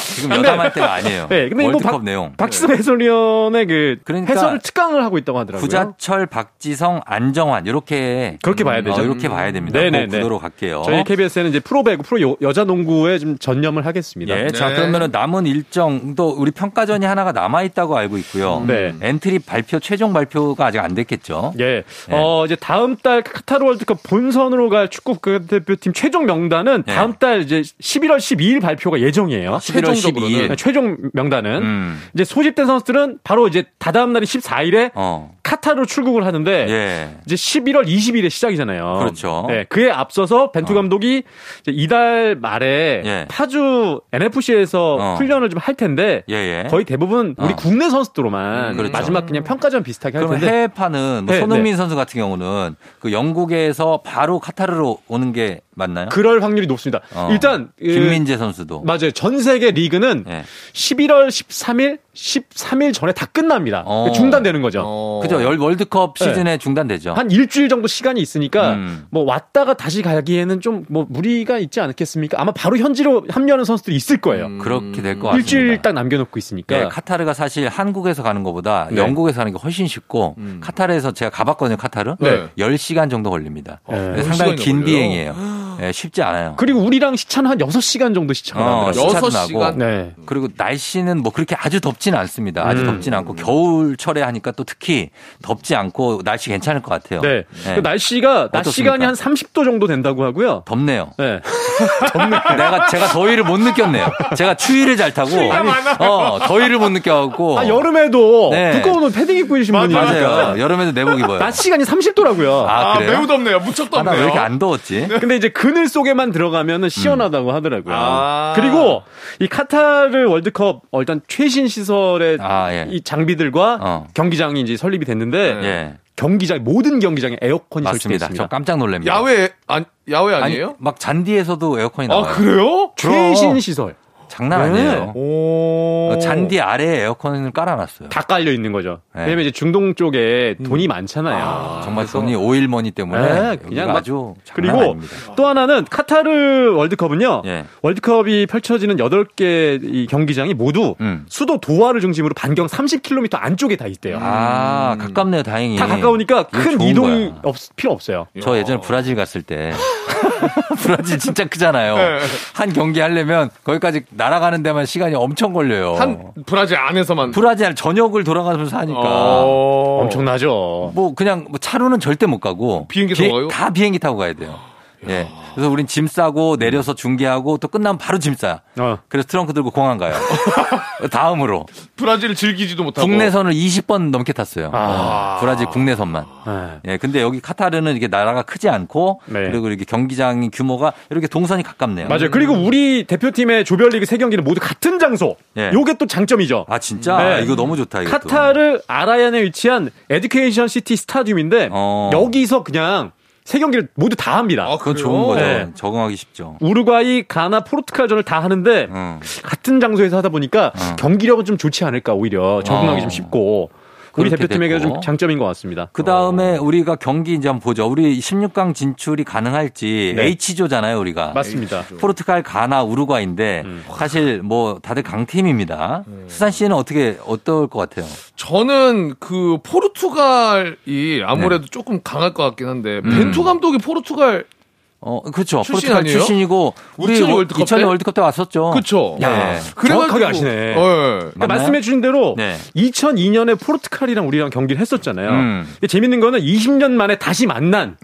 지금 여담할 때가 아니에요. 네. 근데 월드컵 뭐 내용. 박지성 해설위원의 그러니까 해설을 특강을 하고 있다고 하더라고요. 구자철, 박지성, 안정환 이렇게. 그렇게 봐야 되죠. 이렇게 봐야 됩니다. 네네. 구도로 갈게요. 저희 KBS는 이제 프로배구, 프로 여자 농구에 좀 전념을 하겠습니다. 예. 네. 자, 그러면은 남은 일정도 우리 평가전이 하나가 남아 있다고 알고 있고요. 네. 엔트리 발표, 최종 발표가 아직 안 됐겠죠. 예. 네. 이제 다음 달 카타르 월드컵 본선으로 갈 축구 대표팀 최종 명단은 다음 달 이제 11월 12일 발표가 예정이에요. 11월 12일 최종 명단은 이제 소집된 선수들은 바로 이제 다다음 날인 14일에 카타르로 출국을 하는데 예. 이제 11월 20일에 시작이잖아요. 그렇죠. 네, 그에 앞서서 벤투 감독이 이제 이달 말에 예. 파주 NFC에서 훈련을 좀 할 텐데 예예. 거의 대부분 우리 국내 선수들로만 그렇죠. 마지막 그냥 평가전 비슷하게 할 텐데 해외파는 뭐 손흥민 네. 선수 같은 경우는 그 영국에서 바로 카타르로 오는 게 맞나요? 그럴 확률이 높습니다. 일단 김민재 선수도 맞아요. 전 세계 리그는 네. 11월 13일 전에 다 끝납니다. 중단되는 거죠. 그죠. 월드컵 시즌에 네. 중단되죠. 한 일주일 정도 시간이 있으니까 뭐 왔다가 다시 가기에는 좀 뭐 무리가 있지 않겠습니까? 아마 바로 현지로 합류하는 선수들이 있을 거예요. 그렇게 될 것 같습니다. 일주일 딱 남겨놓고 있으니까. 네, 카타르가 사실 한국에서 가는 것보다 네. 영국에서 가는 게 훨씬 쉽고 카타르에서 제가 가봤거든요. 카타르. 네. 10시간 정도 걸립니다. 네. 상당히 긴 비행이에요. 네, 쉽지 않아요. 그리고 우리랑 시차는 한 6시간 정도 시차가 나요. 6시간. 네. 그리고 날씨는 뭐 그렇게 아주 덥지는 않습니다. 아주 덥진 않고 겨울철에 하니까 또 특히 덥지 않고 날씨 괜찮을 것 같아요. 네. 네. 그 날씨가 낮 시간이 한 30도 정도 된다고 하고요. 덥네요. 네. 덥네요. 제가 더위를 못 느꼈네요. 제가 추위를 잘 타고 더위를 못 느껴갖고 여름에도 네. 두꺼운 옷 패딩 입고 계신 분이 맞아요. 여름에도 내복 입어요. 낮 시간이 30도라고요. 그래요? 매우 덥네요. 무척 덥네요. 나 왜 이렇게 안 더웠지? 네. 근데 이제 그늘 속에만 들어가면은 시원하다고 하더라고요. 그리고 이 카타르 월드컵 일단 최신 시설의 예. 이 장비들과 경기장이 이제 설립이 됐는데 예. 경기장 모든 경기장에 에어컨이 설치됐습니다. 저 깜짝 놀랍니다. 야외 아니에요? 아니, 막 잔디에서도 에어컨이 나와요. 그래요? 최신 시설. 장난 아니에요. 네. 잔디 아래에 에어컨을 깔아놨어요. 다 깔려 있는 거죠. 네. 왜냐면 이제 중동 쪽에 돈이 많잖아요. 정말 돈이 오일머니 때문에. 네, 그냥 아주. 그리고 아닙니다. 또 하나는 카타르 월드컵은요. 네. 월드컵이 펼쳐지는 8개 이 경기장이 모두 수도 도하를 중심으로 반경 30km 안쪽에 다 있대요. 가깝네요, 다행히. 다 가까우니까 큰 이동이 필요 없어요. 저 예전에 브라질 갔을 때. 브라질 진짜 크잖아요. 네. 한 경기 하려면 거기까지 날아가는 데만 시간이 엄청 걸려요. 한 브라질 안에서만. 브라질 전역을 돌아가면서 하니까 엄청나죠. 뭐 그냥 차로는 절대 못 가고 비행기 타고 가요? 다 비행기 타고 가야 돼요. 예. 그래서 우린 짐 싸고 내려서 중계하고 또 끝나면 바로 짐 싸. 그래서 트렁크 들고 공항 가요. 다음으로. 브라질 즐기지도 못하고. 국내선을 20번 넘게 탔어요. 브라질 국내선만. 예. 근데 여기 카타르는 이게 나라가 크지 않고 네. 그리고 이렇게 경기장의 규모가 이렇게 동선이 가깝네요. 맞아요. 그리고 우리 대표팀의 조별리그 3경기는 모두 같은 장소. 예. 요게 또 장점이죠. 진짜? 네. 이거 너무 좋다. 이것도. 카타르 아라얀에 위치한 에듀케이션 시티 스타디움인데 여기서 그냥 세 경기를 모두 다 합니다. 그건 좋은 거죠. 네. 적응하기 쉽죠. 우루과이, 가나, 포르투갈전을 다 하는데 같은 장소에서 하다 보니까 경기력은 좀 좋지 않을까 오히려 적응하기 좀 쉽고 우리 대표팀에게도 좀 장점인 것 같습니다. 그 다음에 우리가 경기 이제 한번 보죠. 우리 16강 진출이 가능할지 네. H조잖아요, 우리가. 맞습니다. 포르투갈, 가나, 우루과이인데 사실 뭐 다들 강팀입니다. 수산 씨는 어떨 것 같아요? 저는 그 포르투갈이 아무래도 네. 조금 강할 것 같긴 한데 벤투 감독이 포르투갈 그렇죠. 포르투갈 출신이고 우리 2002년 월드컵 때 왔었죠. 그렇죠. 네. 정확하게 아시네. 그러니까 말씀해 주신 대로 네. 2002년에 포르투갈이랑 우리랑 경기를 했었잖아요. 재밌는 거는 20년 만에 다시 만난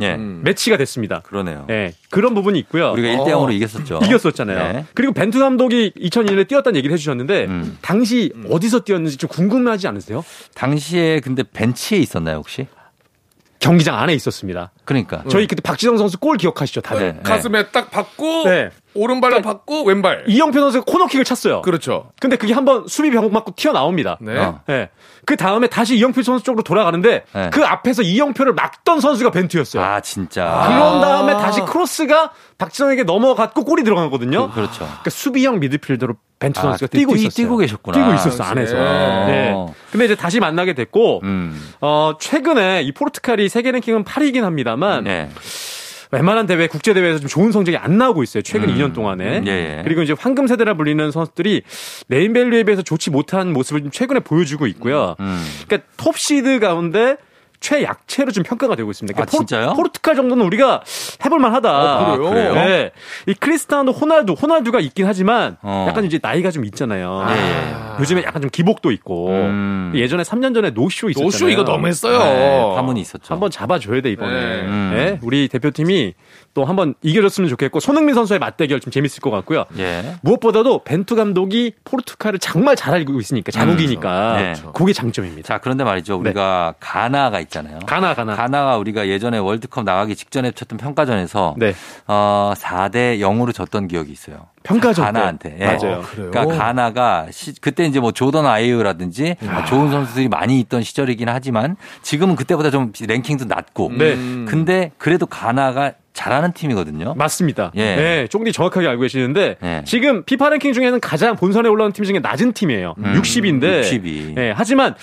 매치가 됐습니다. 그러네요. 네. 그런 부분이 있고요. 우리가 1대0으로 이겼었죠. 이겼었잖아요. 네. 그리고 벤투 감독이 2002년에 뛰었다는 얘기를 해주셨는데 당시 어디서 뛰었는지 좀 궁금하지 않으세요? 당시에 근데 벤치에 있었나요 혹시? 경기장 안에 있었습니다. 그러니까. 저희 그때 박지성 선수 골 기억하시죠, 다들? 네. 가슴에 딱 받고, 네. 오른발로 받고, 왼발. 이영표 선수가 코너킥을 찼어요. 그렇죠. 근데 그게 한번 수비 병목 맞고 튀어나옵니다. 네. 네. 그 다음에 다시 이영표 선수 쪽으로 돌아가는데, 네. 그 앞에서 이영표를 막던 선수가 벤투였어요. 진짜. 그런 다음에 다시 크로스가 박지성에게 넘어갔고, 골이 들어가거든요. 그렇죠. 그러니까 수비형 미드필더로 벤투 선수가 뛰고 있었어요. 뛰고 계셨구나. 뛰고 있었어, 안에서. 네. 근데 이제 다시 만나게 됐고, 최근에 이 포르투갈이 세계 랭킹은 8위긴 합니다만, 네. 웬만한 대회, 국제대회에서 좀 좋은 성적이 안 나오고 있어요. 최근 2년 동안에. 예. 그리고 이제 황금세대라 불리는 선수들이 네임밸류에 비해서 좋지 못한 모습을 좀 최근에 보여주고 있고요. 그러니까 톱시드 가운데 최약체로 좀 평가가 되고 있습니다. 그러니까 진짜요? 포르투갈 정도는 우리가 해볼만하다. 그래요? 네. 이 크리스티아노 호날두가 있긴 하지만 약간 이제 나이가 좀 있잖아요. 아. 요즘에 약간 좀 기복도 있고 예전에 3년 전에 노쇼 있었잖아요. 노쇼 이거 너무 했어요. 네, 가문이 있었죠. 한번 잡아줘야 돼 이번에. 네. 네. 우리 대표팀이 또 한번 이겨줬으면 좋겠고 손흥민 선수의 맞대결 좀 재밌을 것 같고요. 예. 무엇보다도 벤투 감독이 포르투갈을 정말 잘 알고 있으니까 자국이니까 그렇죠. 그게 장점입니다. 자, 그런데 말이죠. 우리가 네. 가나가 있잖아요. 가나가 우리가 예전에 월드컵 나가기 직전에 쳤던 평가전에서 네. 4대 0으로 졌던 기억이 있어요. 평가전 가나한테. 예. 맞아요. 그러니까 가나가 그때 이제 뭐 조던 아이유라든지 좋은 선수들이 많이 있던 시절이긴 하지만 지금은 그때보다 좀 랭킹도 낮고. 네. 근데 그래도 가나가 잘하는 팀이거든요. 맞습니다. 예. 네, 쫑디 정확하게 알고 계시는데 예. 지금 피파 랭킹 중에는 가장 본선에 올라온 팀 중에 낮은 팀이에요. 60인데. 60위. 네, 하지만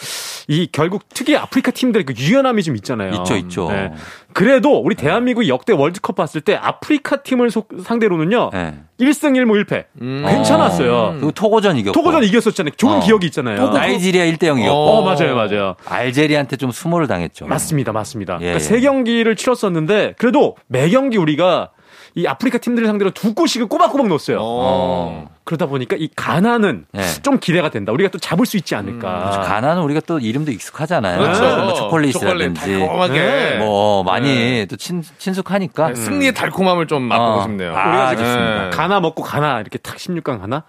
이 결국 특히 아프리카 팀들의 그 유연함이 좀 있잖아요. 있죠. 네. 그래도 우리 대한민국이 역대 월드컵 봤을 때 아프리카 팀을 상대로는요. 예. 1승 1무 1패. 괜찮았어요. 그리고 토고전 이겼었잖아요. 좋은 기억이 있잖아요. 나이지리아 1대 0 이겼고. 맞아요. 알제리한테 좀 수모를 당했죠. 맞습니다. 예. 그러니까 세 경기를 치렀었는데 그래도 매경 우리가 이 아프리카 팀들을 상대로 두 골씩을 꼬박꼬박 넣었어요. 그러다 보니까 이 가나는 좀 기대가 된다. 우리가 또 잡을 수 있지 않을까. 그렇죠. 가나는 우리가 또 이름도 익숙하잖아요. 그렇죠. 뭐 초콜릿이라든지. 달콤하게. 뭐 많이 또 친숙하니까. 승리의 달콤함을 좀 맛보고 싶네요. 알겠습니다. 가나 먹고 가나 이렇게 탁 16강 가나.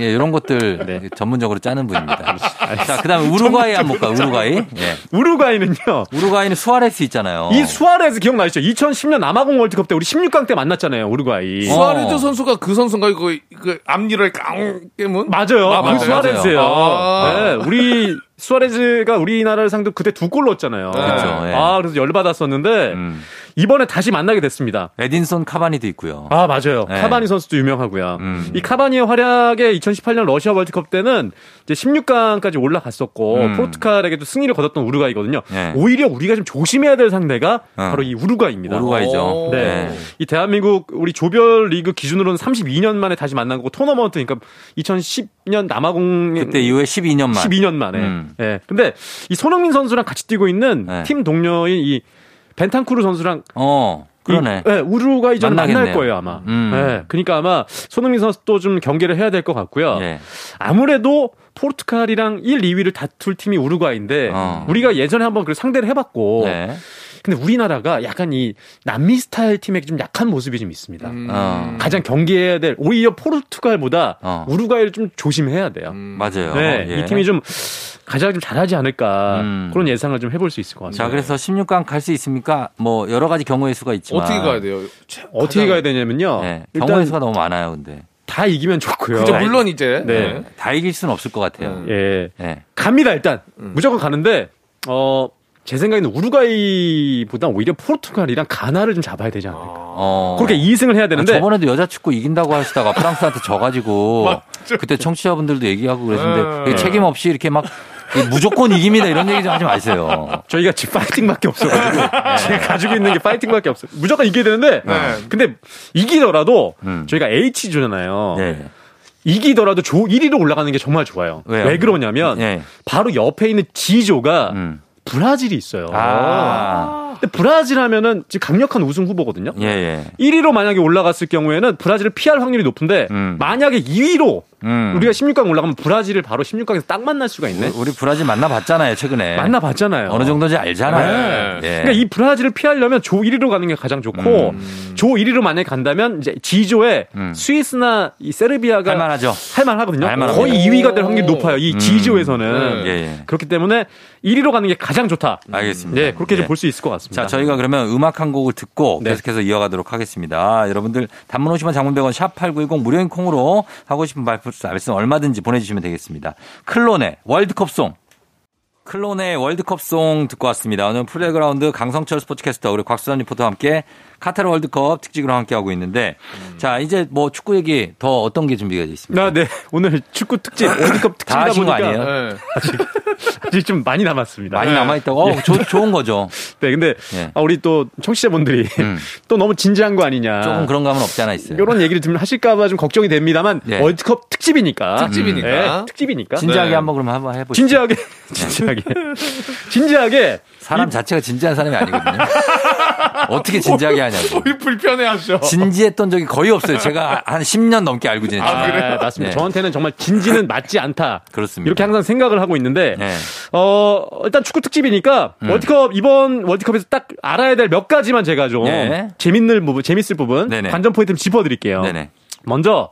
예, 이런 것들 전문적으로 짜는 분입니다. 자, 그다음에 우루과이 한번 볼까요? 우루과이. 예. 우루과이는 수아레스 있잖아요. 이 수아레스 기억나시죠? 2010년 남아공 월드컵 때 우리 16강 때 만났잖아요. 우루과이. 수아레스 선수가 그 선수인가요? 그 앞니를 깡 깨문? 맞아요. 수아레스예요. 네, 우리 수아레스가 우리나라를 상대로 그때 두 골 넣었잖아요. 그렇죠. 예. 그래서 열받았었는데 이번에 다시 만나게 됐습니다. 에딘손 카바니도 있고요. 맞아요. 예. 카바니 선수도 유명하고요. 이 카바니의 활약에 2018년 러시아 월드컵 때는 이제 16강까지 올라갔었고 포르투갈에게도 승리를 거뒀던 우루과이거든요. 예. 오히려 우리가 좀 조심해야 될 상대가 바로 이 우루과이입니다. 우루과이죠. 네. 예. 이 대한민국 우리 조별 리그 기준으로는 32년 만에 다시 만난 거고 토너먼트 그러니까 2010년 남아공 그때 이후에 12년 만에. 예. 근데 이 손흥민 선수랑 같이 뛰고 있는 팀 동료인 이 벤탄쿠르 선수랑 그러네. 예, 우루과이전 만날 거예요, 아마. 예. 그러니까 아마 손흥민 선수도 좀 경계를 해야 될 것 같고요. 예. 아무래도 포르투갈이랑 1, 2위를 다툴 팀이 우루과이인데 우리가 예전에 한번 그 상대를 해 봤고 근데 우리나라가 약간 이 남미 스타일 팀에 좀 약한 모습이 좀 있습니다. 가장 경계해야 될 오히려 포르투갈보다 우루과이를 좀 조심해야 돼요. 맞아요. 네, 예. 이 팀이 좀 가장 좀 잘하지 않을까 그런 예상을 좀 해볼 수 있을 것 같습니다. 자, 그래서 16강 갈 수 있습니까? 뭐 여러 가지 경우의 수가 있지만 어떻게 가야 돼요? 어떻게 가야 되냐면요. 네, 경우의 수가 너무 많아요, 근데. 다 이기면 좋고요. 그죠, 물론 이제 다 이길 수는 없을 것 같아요. 예, 갑니다 일단 무조건 가는데 제 생각에는 우루과이보다 오히려 포르투갈이랑 가나를 좀 잡아야 되지 않을까. 그렇게 2승을 해야 되는데. 저번에도 여자 축구 이긴다고 하시다가 프랑스한테 져가지고 그때 청취자분들도 얘기하고 그랬는데 책임 없이 이렇게 막 무조건 이깁니다 이런 얘기 좀 하지 마세요. 저희가 지금 파이팅밖에 없어가지고 제가 가지고 있는 게 파이팅밖에 없어요. 무조건 이겨야 되는데 근데 이기더라도 저희가 H조잖아요. 네. 이기더라도 1위로 올라가는 게 정말 좋아요. 왜 그러냐면 바로 옆에 있는 G조가 브라질이 있어요. 근데 브라질 하면은 지금 강력한 우승 후보거든요. 1위로 만약에 올라갔을 경우에는 브라질을 피할 확률이 높은데 만약에 2위로 우리가 16강 올라가면 브라질을 바로 16강에서 딱 만날 수가 있네. 우리 브라질 만나봤잖아요, 최근에. 어느 정도인지 알잖아요. 네. 예. 그러니까 이 브라질을 피하려면 조 1위로 가는 게 가장 좋고 조 1위로 만약에 간다면 이제 G조에 스위스나 이 세르비아가 할만하거든요. 거의 2위가 될 확률이 높아요. 이 G조에서는. 그렇기 때문에 1위로 가는 게 가장 좋다. 알겠습니다. 네, 그렇게 좀 볼 수 있을 것 같습니다. 자, 저희가 그러면 음악 한 곡을 듣고 계속해서 이어가도록 하겠습니다. 여러분들 단문 50원 장문 100원 샵 8910 무료인 콩으로 하고 싶은 말씀 얼마든지 보내주시면 되겠습니다. 클론의 월드컵송 듣고 왔습니다. 오늘 플레이그라운드 강성철 스포츠캐스터 우리 곽수산 리포터와 함께 카타르 월드컵 특집으로 함께하고 있는데 자, 이제 뭐 축구 얘기 더 어떤 게 준비가 되어 있습니까? 네. 오늘 축구 특집, 월드컵 특집이다 보니까. 거 아니에요? 네. 아직 좀 많이 남았습니다. 많이 남아있다고? 네. 좋은 거죠. 네, 근데 네. 우리 또 청취자분들이 또 너무 진지한 거 아니냐. 조금 그런 감은 없지 않아 있어요. 이런 얘기를 들으면 하실까봐 좀 걱정이 됩니다만 네. 월드컵 특집이니까. 네, 특집이니까. 진지하게 네. 한번 그럼 한번 해보시죠. 진지하게. 사람 자체가 진지한 사람이 아니거든요. 어떻게 진지하게 하냐고. 불편해하셔. 진지했던 적이 거의 없어요. 제가 한 10년 넘게 알고 지냈죠. 아, 그래요? 맞습니다. 네. 저한테는 정말 진지는 맞지 않다. 그렇습니다. 이렇게 항상 생각을 하고 있는데 네. 일단 축구 특집이니까 월드컵 이번 월드컵에서 딱 알아야 될 몇 가지만 제가 좀 네. 재밌을 부분, 네네. 관전 포인트 좀 짚어드릴게요. 네네. 먼저.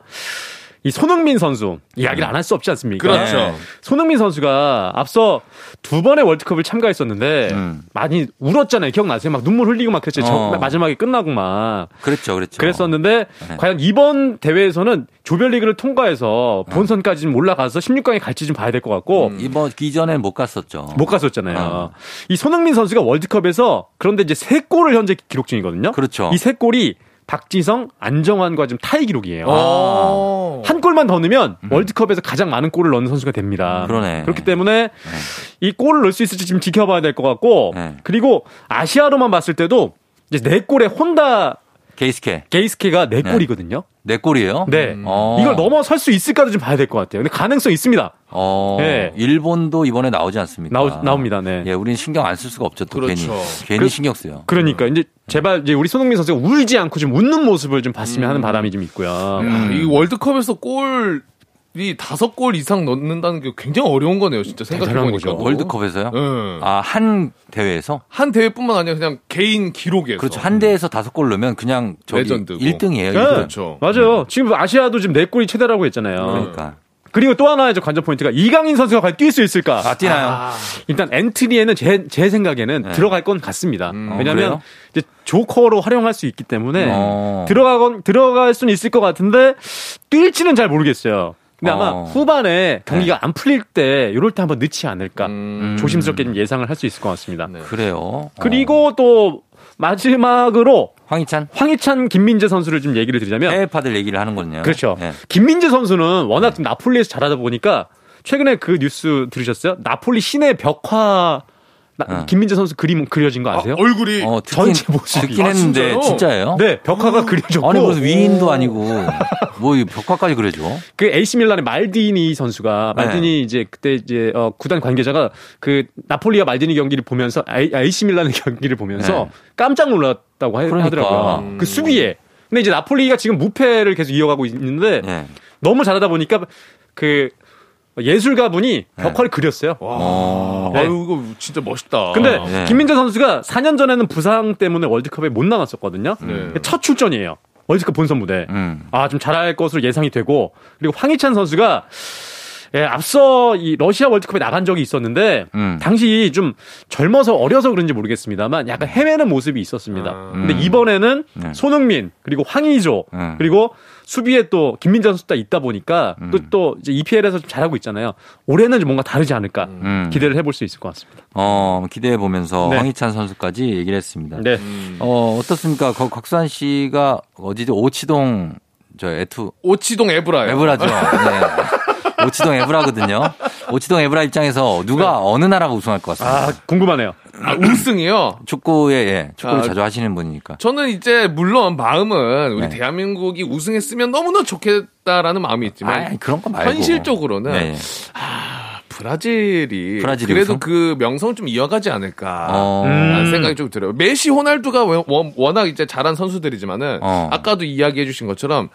이 손흥민 선수 이야기를 안 할 수 없지 않습니까? 그렇죠. 네. 손흥민 선수가 앞서 두 번의 월드컵을 참가했었는데 많이 울었잖아요. 기억나세요? 막 눈물 흘리고 막 그랬죠. 마지막에 끝나고 막. 그렇죠. 그랬었는데 네. 과연 이번 대회에서는 조별리그를 통과해서 본선까지 좀 올라가서 16강에 갈지 좀 봐야 될 것 같고 이번 이전엔 못 갔었죠. 못 갔었잖아요. 이 손흥민 선수가 월드컵에서 그런데 이제 3골을 현재 기록 중이거든요. 그렇죠. 이 3골이 박지성, 안정환과 지금 타이 기록이에요. 한 골만 더 넣으면 월드컵에서 가장 많은 골을 넣는 선수가 됩니다. 그러네. 그렇기 때문에 네. 이 골을 넣을 수 있을지 지금 지켜봐야 될 것 같고 네. 그리고 아시아로만 봤을 때도 이제 4골에 혼다 게이스케가 4골이거든요. 네 골이에요? 네. 이걸 넘어설 수 있을까도 좀 봐야 될 것 같아요. 근데 가능성 있습니다. 네. 일본도 이번에 나오지 않습니까? 나옵니다. 네. 예, 우린 신경 안 쓸 수가 없죠. 또 그렇죠. 괜히 신경 써요. 그러니까 이제 제발 이제 우리 손흥민 선수가 울지 않고 좀 웃는 모습을 좀 봤으면 하는 바람이 좀 있고요. 이 월드컵에서 골이 5골 이상 넣는다는 게 굉장히 어려운 거네요. 진짜 생각해보니까. 월드컵에서요? 한 대회에서? 한 대회뿐만 아니라 그냥 개인 기록에서. 그렇죠. 한 대회에서 5골 넣으면 그냥 저기 레전드고. 1등이에요. 네. 그렇죠. 맞아요. 지금 아시아도 지금 4골이 최대라고 했잖아요. 그러니까. 그리고 또 하나의 관전 포인트가 이강인 선수가 과연 뛸 수 있을까? 뛰나요? 일단 엔트리에는 제 생각에는 네. 들어갈 건 같습니다. 왜냐하면 이제 조커로 활용할 수 있기 때문에 들어갈 수는 있을 것 같은데 뛸지는 잘 모르겠어요. 근데 아마 후반에 경기가 안 풀릴 때 이럴 때 한번 넣지 않을까 조심스럽게 좀 예상을 할 수 있을 것 같습니다. 네. 그래요. 그리고 또 마지막으로 황희찬 김민재 선수를 좀 얘기를 드리자면 해외파들 얘기를 하는군요. 그렇죠. 네. 김민재 선수는 워낙 좀 나폴리에서 잘하다 보니까 최근에 그 뉴스 들으셨어요? 나폴리 시내 벽화 김민재 선수 그림 그려진 거 아세요? 얼굴이 전체 모습이 듣긴 했는데 진짜예요? 네, 벽화가 그려졌고 아니 무슨 위인도 아니고 뭐 벽화까지 그려줘? 그 AC 밀란의 말디니 선수가 말디니 이제 그때 이제 구단 관계자가 그 나폴리와 말디니 경기를 보면서 AC 밀란의 경기를 보면서 깜짝 놀랐다고 하더라고요. 그 수비에 근데 이제 나폴리가 지금 무패를 계속 이어가고 있는데 너무 잘하다 보니까 그 예술가분이 벽화를 그렸어요. 와, 네. 아유, 이거 진짜 멋있다. 근데 네. 김민재 선수가 4년 전에는 부상 때문에 월드컵에 못 나갔었거든요. 네. 첫 출전이에요. 월드컵 본선 무대. 좀 잘할 것으로 예상이 되고 그리고 황희찬 선수가 앞서 이 러시아 월드컵에 나간 적이 있었는데 당시 좀 젊어서 어려서 그런지 모르겠습니다만 약간 헤매는 모습이 있었습니다. 근데 이번에는 손흥민 그리고 황의조 그리고 수비에 또 김민재 선수 딱 있다 보니까 또 이제 EPL에서 좀 잘하고 있잖아요. 올해는 좀 뭔가 다르지 않을까 기대를 해볼 수 있을 것 같습니다. 기대해 보면서 네. 황희찬 선수까지 얘기를 했습니다. 네. 어떻습니까? 곽수산 씨가 어디죠? 오치동 에브라요. 에브라죠. 네. 오치동 에브라거든요. 오치동 에브라 입장에서 누가 어느 나라가 우승할 것 같습니다. 궁금하네요. 우승이요? 축구를 자주 하시는 분이니까. 저는 이제 물론 마음은 우리 대한민국이 우승했으면 너무나 좋겠다라는 마음이 있지만 그런 거 말고 현실적으로는 브라질이 그래도 우승? 그 명성을 좀 이어가지 않을까 생각이 좀 들어요. 메시, 호날두가 워낙 이제 잘한 선수들이지만은 아까도 이야기해 주신 것처럼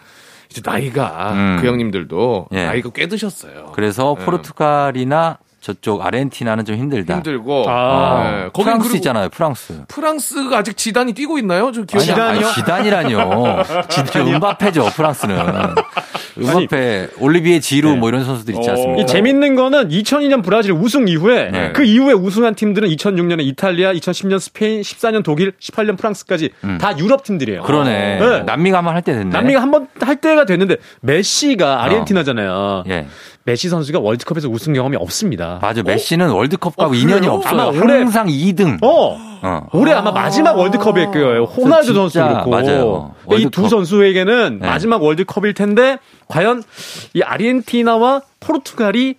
이제 나이가 그 형님들도 나이가 꽤 드셨어요. 그래서 포르투갈이나 저쪽 아르헨티나는 좀 힘들고 거긴 프랑스 있잖아요. 프랑스가 아직 지단이 뛰고 있나요? 저 기억이 아니요. 지단이라뇨. 음바페죠. 프랑스는 음바페, 올리비에 지루 뭐 이런 선수들 있지 않습니까? 이 재밌는 거는 2002년 브라질 우승 이후에 그 이후에 우승한 팀들은 2006년에 이탈리아, 2010년 스페인, 14년 독일, 18년 프랑스까지 다 유럽 팀들이에요. 그러네. 네. 남미가 한 번 할 때 됐네. 남미가 한 번 할 때가 됐는데 메시가 아르헨티나잖아요. 메시 선수가 월드컵에서 우승 경험이 없습니다. 맞아. 메시는 월드컵하고 인연이 없어요. 아마 항상 2등. 올해 아마 마지막 월드컵일 거예요. 호날두 선수도 그렇고. 맞아요. 이 두 선수에게는 네. 마지막 월드컵일 텐데 과연 이 아르헨티나와 포르투갈이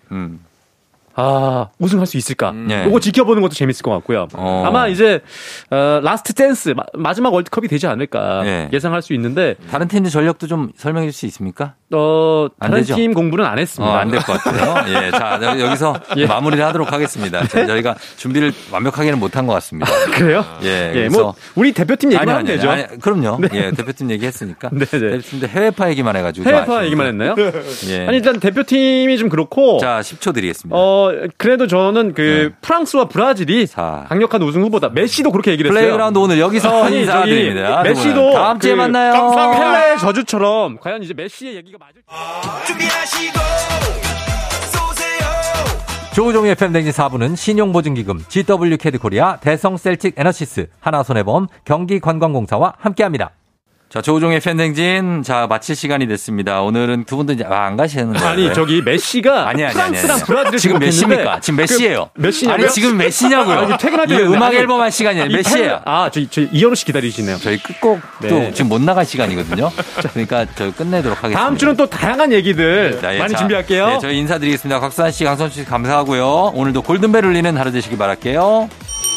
우승할 수 있을까? 네. 이거 지켜보는 것도 재밌을 것 같고요. 아마 이제 라스트 댄스 마지막 월드컵이 되지 않을까 네. 예상할 수 있는데 다른 팀의 전력도 좀 설명해 줄 수 있습니까? 다른 되죠? 팀 공부는 안 했습니다. 안 될 것 같아요. 예, 자 여기서 예. 마무리를 하도록 하겠습니다. 네? 저희가 준비를 완벽하게는 못한 것 같습니다. 그래요? 예, 그래서 뭐 우리 대표팀 얘기만 하면 되죠. 아니, 그럼요. 네. 예, 대표팀 얘기했으니까. 네, 네. 대표팀도 해외파 얘기만 해가지고. 해외파 얘기만 했나요? 예. 아니 일단 대표팀이 좀 그렇고. 자, 10초 드리겠습니다. 그래도 저는 네. 프랑스와 브라질이 강력한 우승 후보다. 메시도 그렇게 얘기를 했어요. 플레이그라운드 오늘 여기서 인사드립니다. 메시도 다음 주에 만나요. 펠레의 저주처럼 과연 이제 메시의 얘기가 맞을지. 준비하시고 쏘세요. 조우종의 FM대행진 4부는 신용보증기금 GW캐드코리아, 대성셀틱에너시스, 하나손해보험, 경기관광공사와 함께합니다. 자, 조우종의 팬댕진. 자, 마칠 시간이 됐습니다. 오늘은 두 분도 이제 안 가시는 거예요. 아니, 저기 메시가 프랑스랑 브라질을 지금 몇 시입니까? 지금 몇 시예요? 몇 시냐고요? 아니, 지금 몇 시냐고요? 아니, 퇴근할 때 음악 앨범 할 시간이에요. 몇 시예요? 아, 저희 이현우 씨 기다리시네요. 저희 끝곡도 네. 지금 못 나갈 시간이거든요. 그러니까 저희 끝내도록 하겠습니다. 다음 주는 또 다양한 얘기들 네, 많이 준비할게요. 네, 저희 인사드리겠습니다. 곽수산 씨, 강성철 씨 감사하고요. 오늘도 골든벨 울리는 하루 되시길 바랄게요.